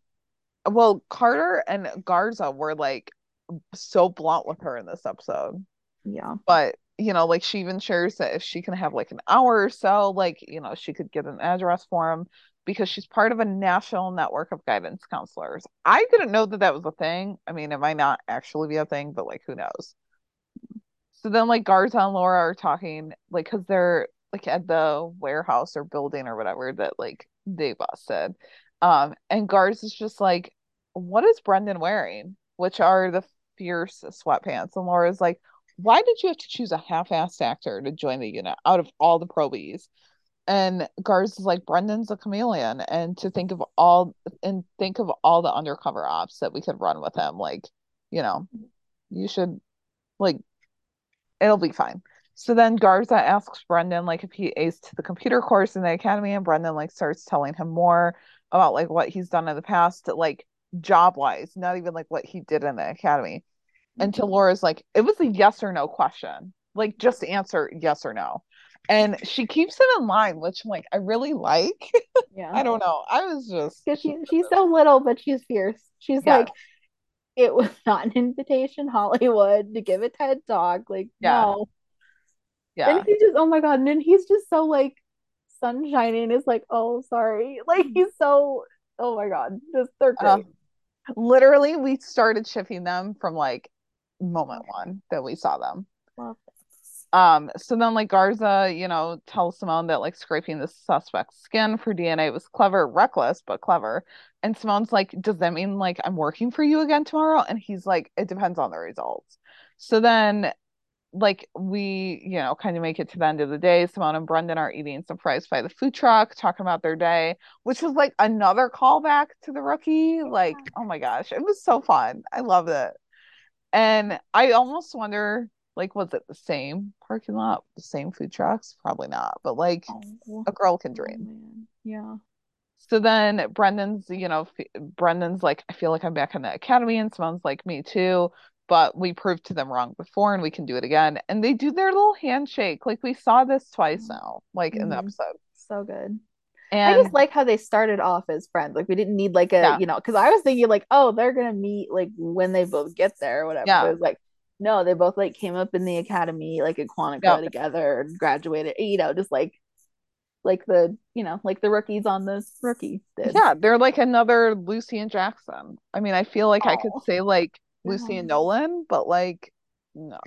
well, Carter and Garza were, like, so blunt with her in this episode. Yeah. But, you know, like, she even shares that if she can have, like, an hour or so, like, you know, she could get an address for him because she's part of a national network of guidance counselors. I didn't know that that was a thing. I mean, it might not actually be a thing, but, like, who knows? So then, like, Garza and Laura are talking, like, because they're, like, at the warehouse or building or whatever that, like, they busted. Um, and Garza's just like, what is Brendan wearing? Which are the fierce sweatpants. And Laura's like, why did you have to choose a half-assed actor to join the unit out of all the probies? And Garza's like, Brendan's a chameleon, and to think of all and think of all the undercover ops that we could run with him. Like, you know, you should, like, it'll be fine. So then Garza asks Brendan, like, if he aced to the computer course in the academy, and Brendan, like, starts telling him more about, like, what he's done in the past, like, job-wise, not even, like, what he did in the academy. And to Laura's like, it was a yes or no question. Like, just answer yes or no. And she keeps it in line, which, like, I really like. Yeah. I don't know. I was just... Because she, she's so little, but she's fierce. She's yeah. like, it was not an invitation, Hollywood, to give a TED Talk. Like, yeah. no. Yeah. And he just, oh my God. And then he's just so, like, sunshiny, and is like, oh, sorry. Like, he's so... Oh my God, just they're great. Um, literally, we started shipping them from, like, moment one that we saw them. Wow. Um, so then, like, Garza, you know, tells Simone that, like, scraping the suspect's skin for D N A was clever, reckless, but clever. And Simone's like, does that mean, like, I'm working for you again tomorrow? And he's like, it depends on the results. So then, like, we, you know, kind of make it to the end of the day. Simone and Brendan are eating some fries by the food truck, talking about their day, which was, like, another callback to The Rookie. Like, oh my gosh, it was so fun. I love it. And I almost wonder, Like, was it the same parking lot, the same food trucks? Probably not. But, like, oh, a girl can dream. Yeah. So then Brendan's, you know, Brendan's like, I feel like I'm back in the academy. And Simone's like, me too. But we proved to them wrong before, and we can do it again. And they do their little handshake. Like, we saw this twice now, like, mm-hmm. in the episode. So good. And I just like how they started off as friends. Like, we didn't need, like, a, yeah. you know, because I was thinking, like, oh, they're going to meet, like, when they both get there or whatever. Yeah. It was like, no, they both, like, came up in the academy, like, at Quantico yep. together and graduated, you know, just, like, like the, you know, like the rookies on the rookie did. Yeah, they're, like, another Lucy and Jackson. I mean, I feel like oh. I could say, like, Lucy yeah. and Nolan, but, like, no.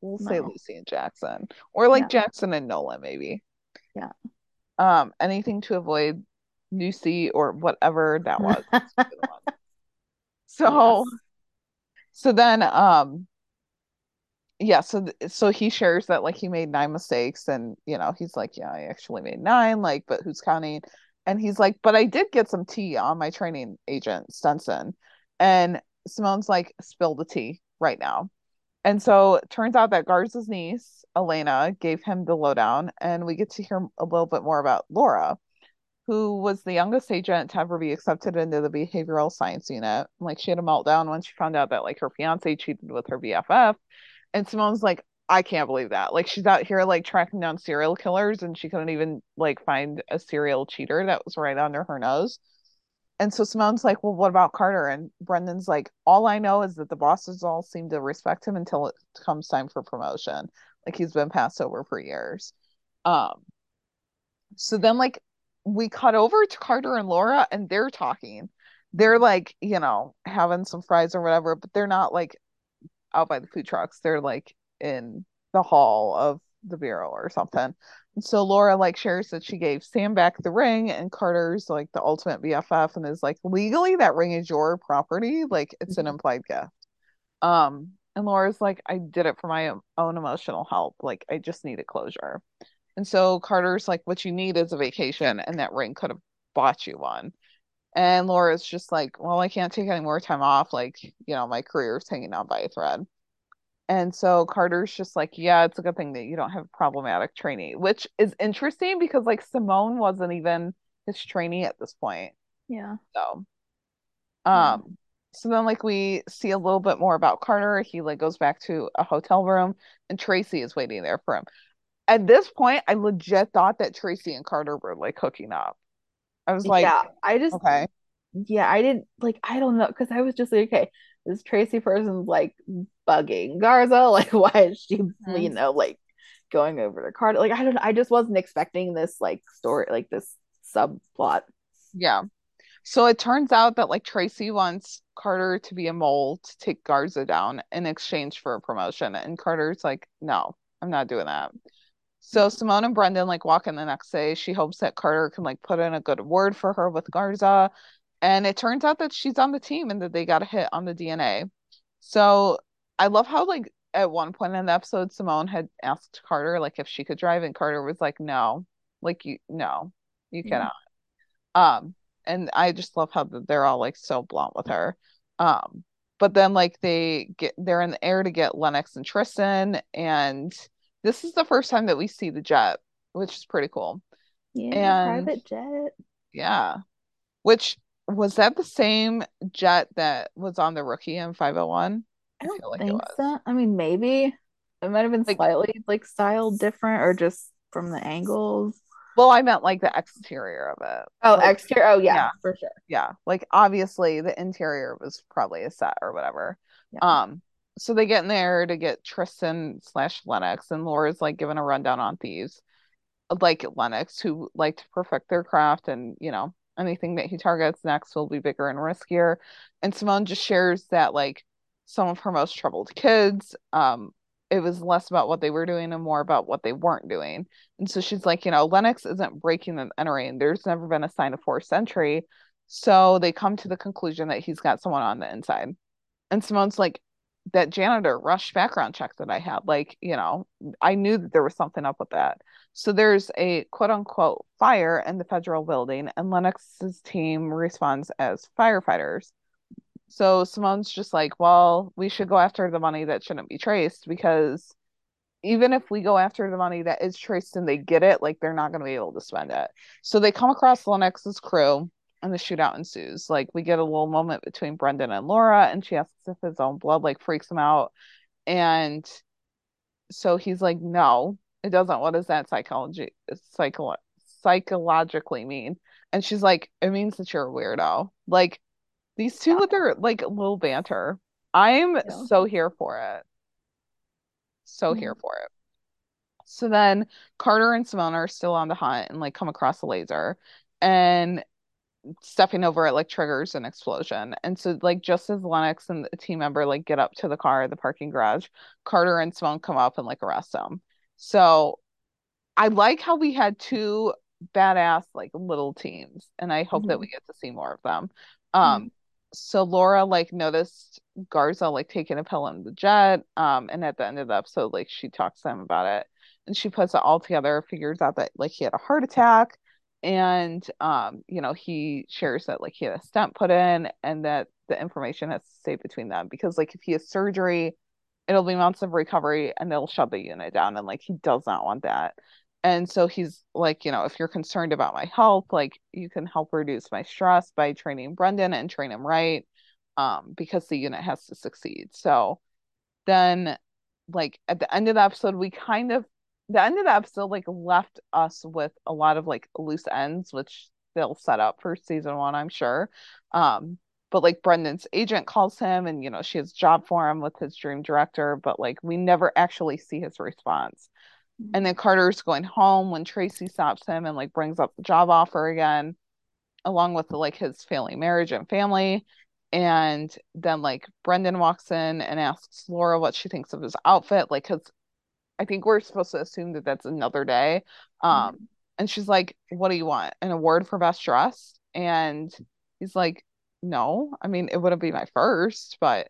We'll no. say Lucy and Jackson. Or, like, yeah. Jackson and Nolan, maybe. Yeah. Um, anything to avoid Lucy or whatever that was. so, yes. so then, um, yeah, so th- so he shares that, like, he made nine mistakes, and, you know, he's like, yeah, I actually made nine, like, but who's counting? And he's like, but I did get some tea on my training agent, Stenson. And Simone's like, spill the tea right now. And so it turns out that Garza's niece, Elena, gave him the lowdown, and we get to hear a little bit more about Laura, who was the youngest agent to ever be accepted into the behavioral science unit. Like, she had a meltdown when she found out that, like, her fiance cheated with her B F F. And Simone's like, I can't believe that. Like, she's out here, like, tracking down serial killers, and she couldn't even, like, find a serial cheater that was right under her nose. And so Simone's like, well, what about Carter? And Brendan's like, all I know is that the bosses all seem to respect him until it comes time for promotion. Like, he's been passed over for years. Um, so then, like, we cut over to Carter and Laura, and they're talking. They're, like, you know, having some fries or whatever, but they're not, like, out by the food trucks. They're, like, in the hall of the bureau or something. And so Laura, like, shares that she gave Sam back the ring, and Carter's, like, the ultimate B F F, and is like, legally that ring is your property, like, it's an implied gift. Um and Laura's like, I did it for my own emotional help, like, I just needed closure. And so Carter's like, what you need is a vacation, and that ring could have bought you one. And Laura's just like, well, I can't take any more time off, like, you know, my career's hanging on by a thread. And so Carter's just like, yeah, it's a good thing that you don't have a problematic trainee, which is interesting because, like, Simone wasn't even his trainee at this point. Yeah. So, um, yeah. so then, like, we see a little bit more about Carter. He, like, goes back to a hotel room, and Tracy is waiting there for him. At this point, I legit thought that Tracy and Carter were, like, hooking up. I was like, yeah, I just, okay. yeah, I didn't, like, I don't know, because I was just like, okay, this Tracy person's, like, bugging Garza, like, why is she mm-hmm. you know, like, going over to Carter? Like, I don't know, I just wasn't expecting this, like, story, like, this subplot. Yeah. So it turns out that, like, Tracy wants Carter to be a mole to take Garza down in exchange for a promotion, and Carter's like, no, I'm not doing that. So Simone and Brendan, like, walk in the next day. She hopes that Carter can, like, put in a good word for her with Garza, and it turns out that she's on the team and that they got a hit on the D N A. So I love how, like, at one point in the episode, Simone had asked Carter, like, if she could drive, and Carter was like, no, like, you, no, you yeah. cannot. Um, and I just love how they're all, like, so blunt with her. Um, but then, like, they get, they're in the air to get Lennox and Tristan, and this is the first time that we see the jet, which is pretty cool. Yeah, and, private jet. Yeah. Which, was that the same jet that was on the Rookie in five oh one? I don't I feel like think it was. So. I mean, maybe it might have been, like, slightly, like, styled different, or just from the angles. Well, I meant, like, the exterior of it. Oh, like, exterior. Oh, yeah, yeah, for sure. Yeah, like, obviously the interior was probably a set or whatever. Yeah. Um, so they get in there to get Tristan slash Lennox, and Laura's, like, giving a rundown on thieves, like Lennox, who like to perfect their craft, and, you know, anything that he targets next will be bigger and riskier. And Simone just shares that, like, some of her most troubled kids, um, it was less about what they were doing and more about what they weren't doing. And so she's like, you know, Lennox isn't breaking and entering. There's never been a sign of forced entry. So they come to the conclusion that he's got someone on the inside. And Simone's like, that janitor rush background check that I had, like, you know, I knew that there was something up with that. So there's a quote unquote fire in the federal building, and Lennox's team responds as firefighters. So Simone's just like, well, we should go after the money that shouldn't be traced, because even if we go after the money that is traced and they get it, like, they're not going to be able to spend it. So they come across Lennox's crew, and the shootout ensues. Like, we get a little moment between Brendan and Laura, and she asks if his own blood, like, freaks him out. And so he's like, no, it doesn't. What does that psychology, psycho- psychologically mean? And she's like, it means that you're a weirdo. Like, these two yeah. with their, like, little banter. I'm yeah. so here for it. So mm-hmm. here for it. So then Carter and Simone are still on the hunt and, like, come across a laser. And stepping over it, like, triggers an explosion. And so, like, just as Lennox and the team member, like, get up to the car, the parking garage, Carter and Simone come up and, like, arrest them. So I like how we had two badass, like, little teams, and I hope mm-hmm. that we get to see more of them. Um, mm-hmm. So Laura, like, noticed Garza, like, taking a pill in the jet, um, and at the end of the episode, like, she talks to him about it, and she puts it all together, figures out that, like, he had a heart attack, and, um, you know, he shares that, like, he had a stent put in, and that the information has to stay between them, because, like, if he has surgery, it'll be months of recovery, and they'll shut the unit down, and, like, he does not want that. And so he's like, you know, if you're concerned about my health, like, you can help reduce my stress by training Brendan and train him right, um, because the unit has to succeed. So then, like, at the end of the episode, we kind of, the end of the episode, like, left us with a lot of, like, loose ends, which they'll set up for season one, I'm sure. Um, but, like, Brendan's agent calls him, and, you know, she has a job for him with his dream director, but, like, we never actually see his response. And then Carter's going home when Tracy stops him and, like, brings up the job offer again, along with, like, his failing marriage and family. And then, like, Brendan walks in and asks Laura what she thinks of his outfit, like, because I think we're supposed to assume that that's another day. Um, mm-hmm. And she's like, what do you want? An award for best dressed? And he's like, no, I mean, it wouldn't be my first, but...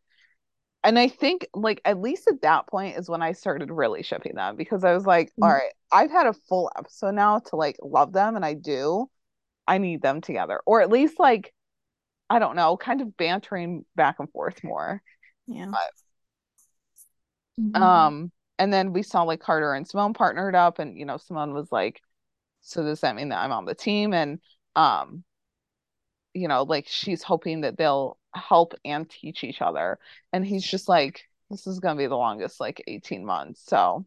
And I think, like, at least at that point is when I started really shipping them, because I was like, all right, I've had a full episode now to, like, love them, and I do. I need them together. Or at least, like, I don't know, kind of bantering back and forth more. Yeah. But, mm-hmm. Um, and then we saw, like, Carter and Simone partnered up, and, you know, Simone was like, so does that mean that I'm on the team? And, um, you know, like, she's hoping that they'll help and teach each other, and he's just like, this is gonna be the longest, like, eighteen months, so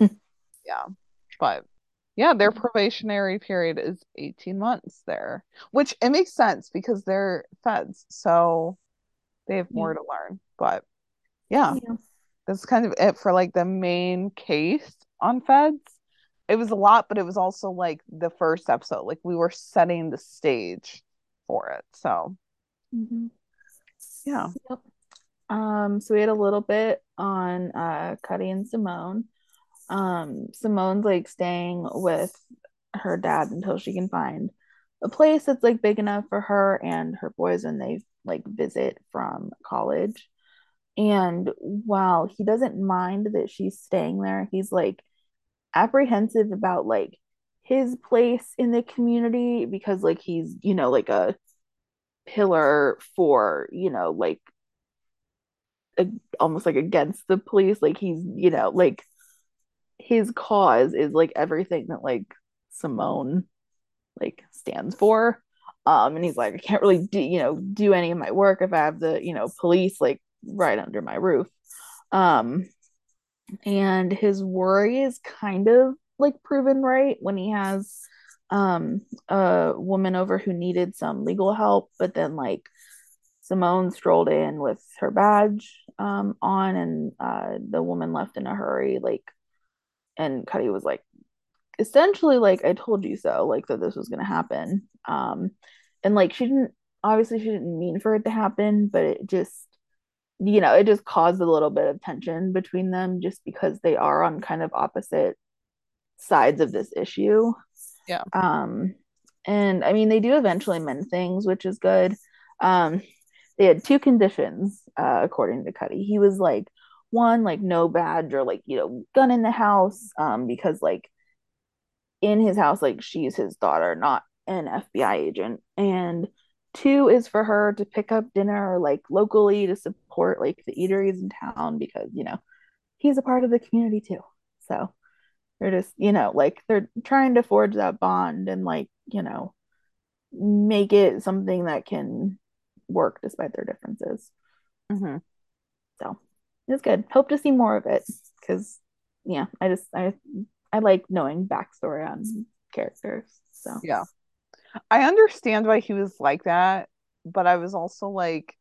yeah. But yeah, their probationary period is eighteen months there, which it makes sense because they're feds, so they have more yeah. to learn. But yeah, yeah that's kind of it for, like, the main case on feds. It was a lot, but it was also, like, the first episode, like, we were setting the stage for it, so mm-hmm. Yeah. Yep. Um, so we had a little bit on uh Cuddy and Simone. Um, Simone's, like, staying with her dad until she can find a place that's, like, big enough for her and her boys when they, like, visit from college. And while he doesn't mind that she's staying there, he's, like, apprehensive about, like, his place in the community, because, like, he's, you know, like, a pillar for, you know, like, a, almost, like, against the police, like, he's, you know, like, his cause is, like, everything that, like, Simone, like, stands for, um and he's like, I can't really do, you know, do any of my work if I have the, you know, police, like, right under my roof, um and his worry is kind of, like, proven right when he has um a woman over who needed some legal help, but then, like, Simone strolled in with her badge um on, and uh the woman left in a hurry, like, and Cuddy was like, essentially, like, I told you so, like, that this was gonna happen, um and, like, she didn't, obviously she didn't mean for it to happen, but it just, you know, it just caused a little bit of tension between them, just because they are on kind of opposite sides of this issue. Yeah. Um, and I mean, they do eventually mend things, which is good. Um, they had two conditions, uh, according to Cuddy. He was like, one, like, no badge or, like, you know, gun in the house, um, because, like, in his house, like, she's his daughter, not an F B I agent. And two is for her to pick up dinner, like, locally to support, like, the eateries in town, because, you know, he's a part of the community too. So they're just, you know, like they're trying to forge that bond and, like, you know, make it something that can work despite their differences. Mm-hmm. So it's good. Hope to see more of it because, yeah, I just I I like knowing backstory on characters. So yeah, I understand why he was like that, but I was also like,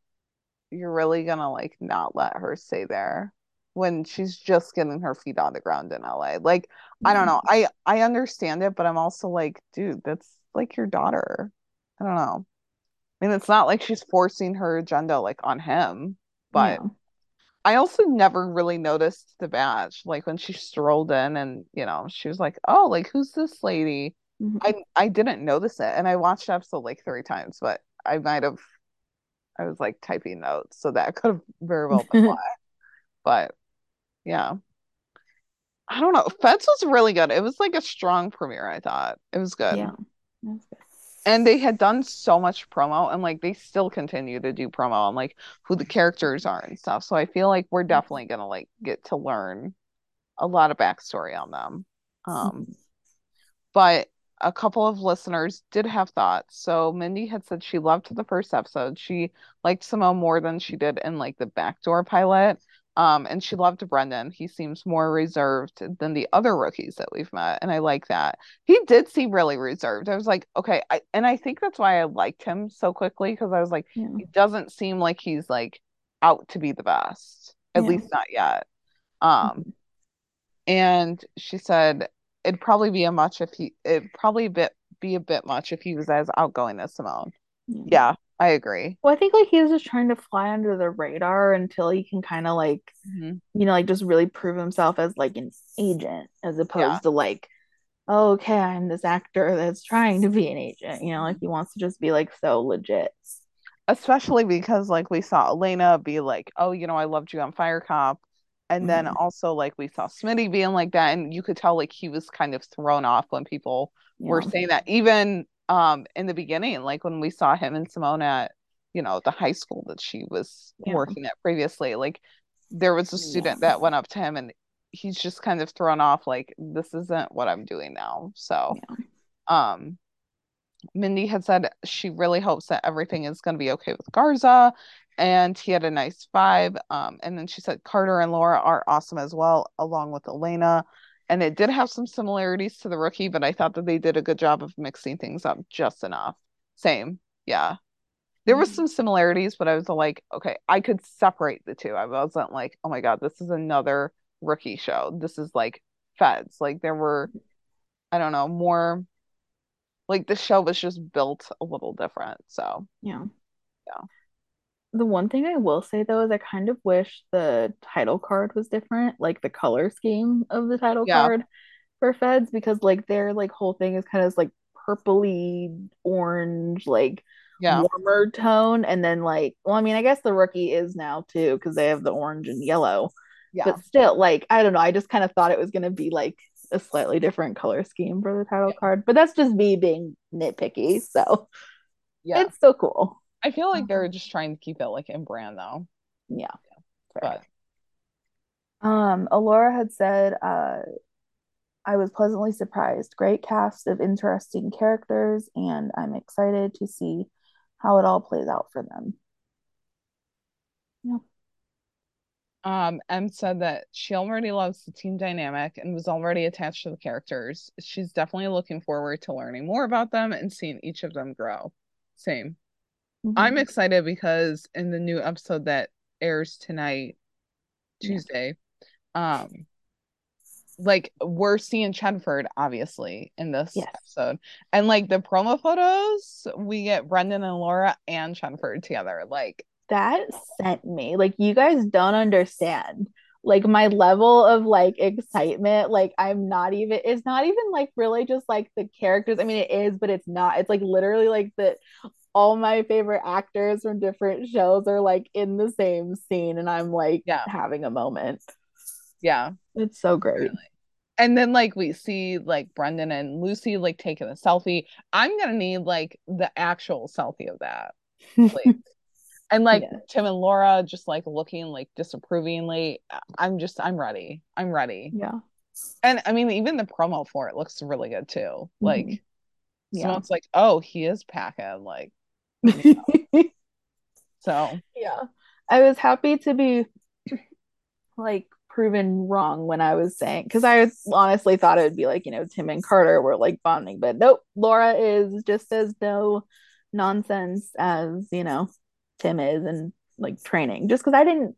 you're really gonna like not let her stay there when she's just getting her feet on the ground in L A. Like, mm-hmm. I don't know. I I understand it, but I'm also like, dude, that's like your daughter. I don't know. I mean, it's not like she's forcing her agenda like on him, but yeah. I also never really noticed the badge. Like when she strolled in and, you know, she was like, oh, like, who's this lady? Mm-hmm. I I didn't notice it. And I watched the episode like three times, but I might have, I was like typing notes. So that could have very well been why. But yeah, I don't know. Feds was really good. It was like a strong premiere, I thought. It was good. Yeah, that was good. And they had done so much promo, and like they still continue to do promo on like who the characters are and stuff. So I feel like we're definitely gonna like get to learn a lot of backstory on them. Um, mm-hmm. But a couple of listeners did have thoughts. So Mindy had said she loved the first episode. She liked Simone more than she did in like the backdoor pilot. Um, and she loved Brendan. He seems more reserved than the other rookies that we've met. And I like that. He did seem really reserved. I was like, okay. I, and I think that's why I liked him so quickly. Because I was like, yeah. He doesn't seem like he's like out to be the best. At yeah. least not yet. Um, mm-hmm. And she said it'd probably be a much if he, it'd probably bit, be a bit much if he was as outgoing as Simone. Yeah. yeah. I agree. Well, I think like he was just trying to fly under the radar until he can kind of like, mm-hmm. you know, like just really prove himself as like an agent as opposed yeah. to like, oh, okay, I'm this actor that's trying to be an agent. You know, like he wants to just be like so legit. Especially because like we saw Elena be like, oh, you know, I loved you on Fire Cop. And mm-hmm. then also like we saw Smitty being like that. And you could tell like he was kind of thrown off when people yeah. were saying that. Even um in the beginning, like when we saw him and Simone at, you know, the high school that she was yeah. working at previously, like there was a student yeah. that went up to him and he's just kind of thrown off like, this isn't what I'm doing now. So yeah. um Mindy had said she really hopes that everything is going to be okay with Garza and he had a nice vibe, um and then she said Carter and Laura are awesome as well, along with Elena. And it did have some similarities to the rookie, but I thought that they did a good job of mixing things up just enough. Same. Yeah. There was some similarities, but I was like, okay, I could separate the two. I wasn't like, oh my God, this is another rookie show. This is like Feds. Like there were, I don't know, more like the show was just built a little different. So yeah. Yeah. The one thing I will say, though, is I kind of wish the title card was different, like the color scheme of the title yeah. card for Feds, because like their like whole thing is kind of like purpley orange, like yeah. warmer tone. And then like, well, I mean, I guess the rookie is now too, because they have the orange and yellow. Yeah. But still, like, I don't know. I just kind of thought it was going to be like a slightly different color scheme for the title yeah. card. But that's just me being nitpicky. So yeah, it's so cool. I feel like they're just trying to keep it like in brand though. Yeah. yeah but. Um, Alora had said, uh, I was pleasantly surprised. Great cast of interesting characters, and I'm excited to see how it all plays out for them. Yeah. Um, Em said that she already loves the team dynamic and was already attached to the characters. She's definitely looking forward to learning more about them and seeing each of them grow. Same. I'm excited because in the new episode that airs tonight, Tuesday, yeah. um, like we're seeing Chenford obviously in this yes. episode, and like the promo photos, we get Brendan and Laura and Chenford together. Like that sent me. Like you guys don't understand. Like my level of like excitement. Like I'm not even. It's not even like really just like the characters. I mean, it is, but it's not. It's like literally like the. All my favorite actors from different shows are like in the same scene, and I'm like yeah. having a moment. Yeah. It's so great. Really. And then like we see like Brendan and Lucy like taking a selfie. I'm gonna need like the actual selfie of that. Like, and like yeah. Tim and Laura just like looking like disapprovingly. I'm just I'm ready. I'm ready. Yeah. And I mean, even the promo for it looks really good too. Like, mm-hmm. yeah. So it's like, oh, he is packing. Like, you know. So yeah, I was happy to be like proven wrong when I was saying, because I was, honestly thought it would be like, you know, Tim and Carter were like bonding, but nope, Laura is just as no nonsense as, you know, Tim is, and like training. Just because I didn't.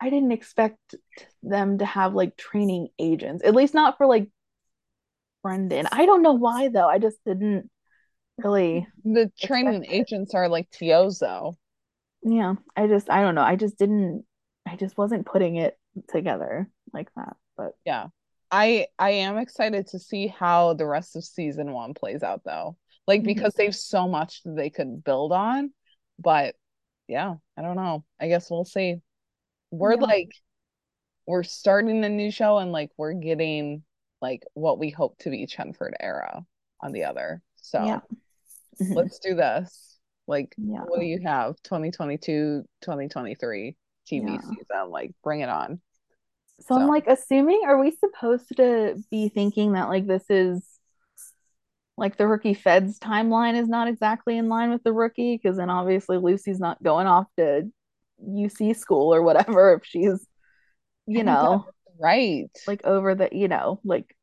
I didn't expect them to have like training agents, at least not for like Brendan. I don't know why though. I just didn't really. The training agents are like T Os though. Yeah, I just I don't know. I just didn't. I just wasn't putting it together like that. But yeah, I I am excited to see how the rest of season one plays out though. Like because mm-hmm. they've so much that they could build on. But yeah, I don't know. I guess we'll see. We're yeah. like, we're starting a new show and like we're getting like what we hope to be Chenford era on the other. So yeah. mm-hmm. let's do this. Like, yeah. what do you have? twenty twenty-two, twenty twenty-three T V yeah. season. Like, bring it on. So, so I'm like assuming, are we supposed to be thinking that like this is like the Rookie Feds timeline is not exactly in line with the Rookie? Because then obviously Lucy's not going off to U C school or whatever if she's, you know, right, like over the, you know, like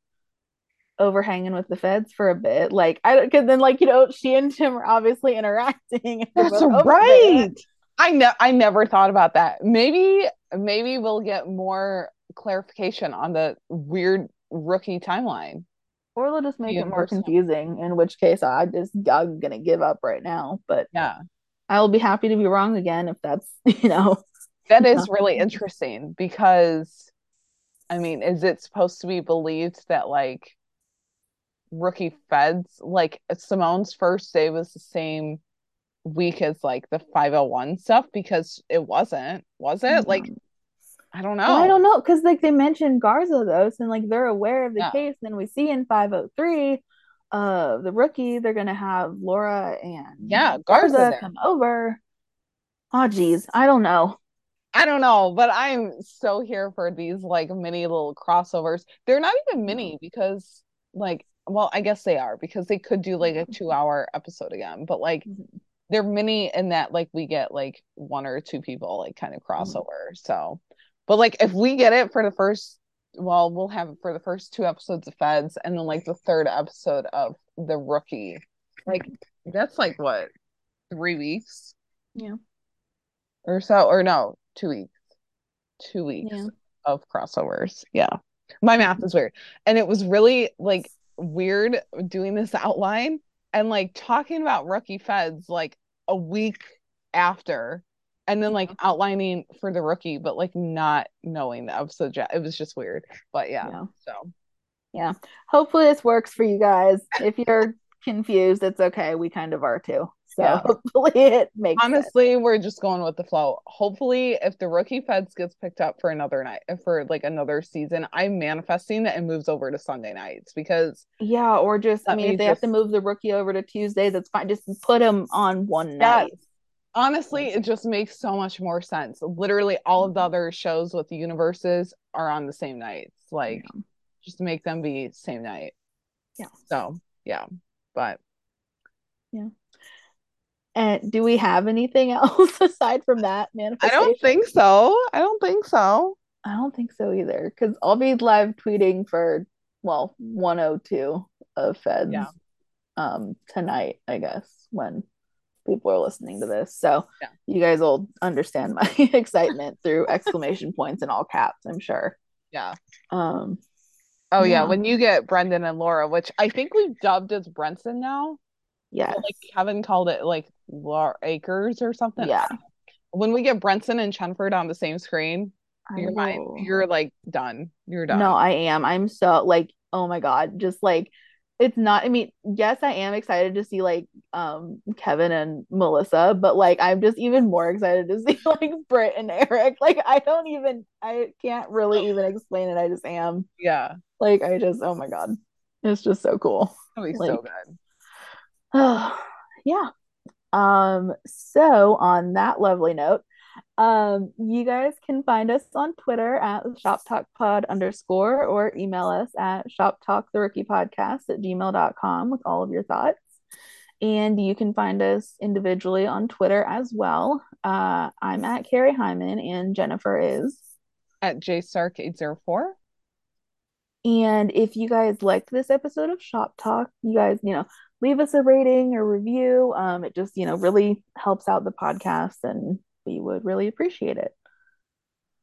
overhanging with the Feds for a bit, like I don't, because then like, you know, she and Tim are obviously interacting. That's right. I know, I never thought about that. Maybe maybe we'll get more clarification on the weird Rookie timeline, or they'll just make it more confusing, in which case I just I'm gonna give up right now. But yeah, I'll be happy to be wrong again if that's, you know. That is really interesting because, I mean, is it supposed to be believed that, like, Rookie Feds, like, Simone's first day was the same week as, like, the five oh one stuff? Because it wasn't, was it? Like, I don't know. Well, I don't know because, like, they mentioned Garza, though, so, like, they're aware of the yeah. case. Then we see in five oh three Uh, the Rookie, they're gonna have Laura and yeah, Garza, Garza come over. Oh, geez, I don't know, I don't know, but I'm so here for these like mini little crossovers. They're not even mini because, like, well, I guess they are because they could do like a two-hour episode again, but like mm-hmm. they're mini in that like we get like one or two people like kind of crossover. Mm-hmm. So, but like if we get it for the first. Well, we'll have it for the first two episodes of Feds and then like the third episode of The Rookie. Like that's like what, three weeks? Yeah. Or so, or no, two weeks. Two weeks yeah. of crossovers. Yeah. My math is weird. And it was really like weird doing this outline and like talking about Rookie Feds like a week after. And then, like, outlining for The Rookie, but, like, not knowing the episode yet. It was just weird. But, yeah. yeah. So, yeah. Hopefully this works for you guys. If you're confused, it's okay. We kind of are, too. So, yeah. hopefully it makes Honestly, sense. Honestly, we're just going with the flow. Hopefully, if The Rookie Feds gets picked up for another night, for, like, another season, I'm manifesting that it moves over to Sunday nights. Because... Yeah, or just, I mean, if they just... have to move The Rookie over to Tuesday, that's fine. Just put them on one night. Yes. Honestly, it just makes so much more sense. Literally all of the other shows with the universes are on the same nights. Like, yeah. just make them be same night. Yeah. So, yeah. But. Yeah. And do we have anything else aside from that manifestation? I don't think so. I don't think so. I don't think so either. Because I'll be live tweeting for, well, one oh two of Feds yeah. um, tonight, I guess, when people are listening to this, so yeah. you guys will understand my excitement through exclamation points and all caps, I'm sure. Yeah. Um. Oh yeah. yeah, when you get Brendan and Laura, which I think we've dubbed as Brenson now. Yeah. Like Kevin called it like Laura Acres or something. Yeah. When we get Brenson and Chenford on the same screen, you're mind, you're like done. You're done. No, I am. I'm so like, oh my god, just like. It's not, I mean, yes, I am excited to see, like, um, Kevin and Melissa, but, like, I'm just even more excited to see, like, Britt and Eric. Like, I don't even, I can't really even explain it. I just am. Yeah. Like, I just, oh, my God. It's just so cool. That'd be like, so good. Oh, yeah. Um. So, on that lovely note, Um, you guys can find us on Twitter at shoptalkpod underscore or email us at shoptalktherookiepodcast at gmail dot com with all of your thoughts. And you can find us individually on Twitter as well. Uh, I'm at Carrie Hyman and Jennifer is at J Sark eight oh four. And if you guys liked this episode of Shop Talk, you guys, you know, leave us a rating or review. Um, it just, you know, really helps out the podcast and we would really appreciate it.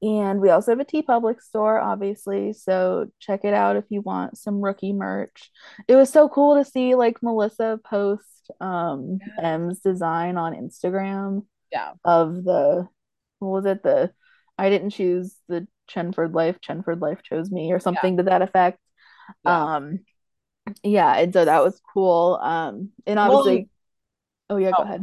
And we also have a T Public store, obviously, so check it out if you want some rookie merch. It was so cool to see like Melissa post um yeah. M's design on Instagram. Yeah. Of the what was it? The I didn't choose the Chenford life. Chenford life chose me, or something yeah. to that effect. Yeah. Um, yeah, and so that was cool. Um, and obviously, well, oh yeah, oh. go ahead.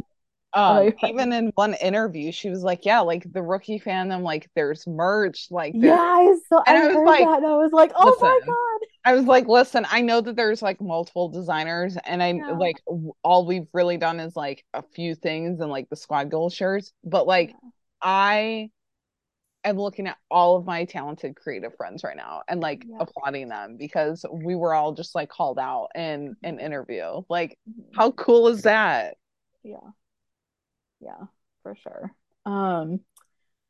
Um, even in one interview, she was like, "Yeah, like the rookie fandom, like there's merch, like there's... yeah." So I, I was heard like, that and I was like, "Oh listen. my god!" I was like, "Listen, I know that there's like multiple designers, and I yeah. like w- all we've really done is like a few things and like the squad goal shirts, but like yeah. I am looking at all of my talented creative friends right now and like yeah. applauding them because we were all just like called out in an interview. Like, mm-hmm. how cool is that? Yeah." Yeah, for sure. Um,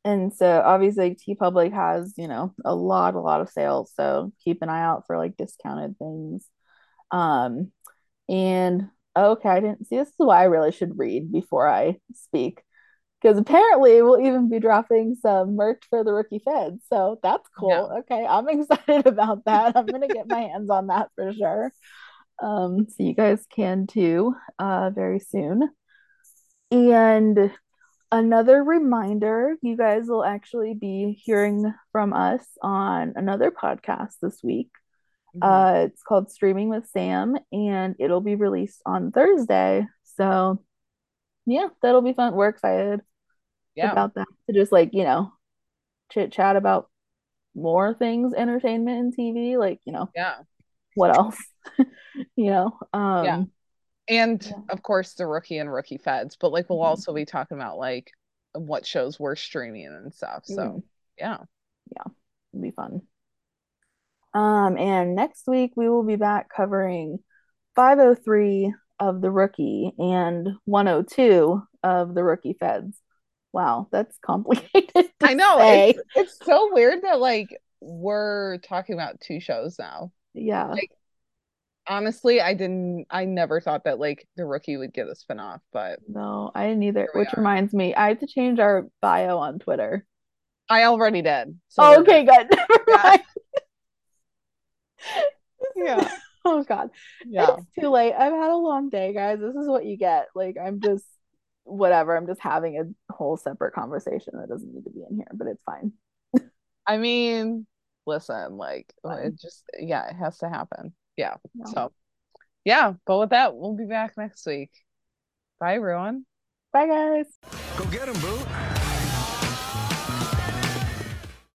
and so obviously T Public has, you know, a lot, a lot of sales. So keep an eye out for like discounted things. Um, and oh, okay, I didn't see this is why I really should read before I speak, because apparently we'll even be dropping some merch for the Rookie Feds. So that's cool. Yeah. Okay, I'm excited about that. I'm gonna get my hands on that for sure. Um, so you guys can too, uh, very soon. And another reminder, you guys will actually be hearing from us on another podcast this week. Mm-hmm. Uh, it's called Streaming with Sam, and it'll be released on Thursday. So, yeah, that'll be fun. We're excited yeah. about that. To just, like, you know, chit-chat about more things, entertainment and T V. Like, you know, yeah. what else? you know? Um, yeah. And yeah. of course the Rookie and Rookie Feds, but like we'll mm-hmm. also be talking about like what shows we're streaming and stuff. So mm-hmm. yeah. Yeah. It'll be fun. Um, and next week we will be back covering five oh three of the Rookie and one oh two of the Rookie Feds. Wow, that's complicated. I know. It's, it's so weird that like we're talking about two shows now. Yeah. Like, honestly, I didn't, I never thought that like the Rookie would get a spinoff, but no, I didn't either. Which are. reminds me, I have to change our bio on Twitter. I already did. So oh, okay, good. Never mind. yeah. oh God. Yeah. It's too late. I've had a long day, guys. This is what you get. Like, I'm just whatever. I'm just having a whole separate conversation that doesn't need to be in here, but it's fine. I mean, listen, like fine. it just yeah, it has to happen. Yeah. No. So, yeah. But with that, we'll be back next week. Bye, everyone. Bye, guys. Go get 'em, boo.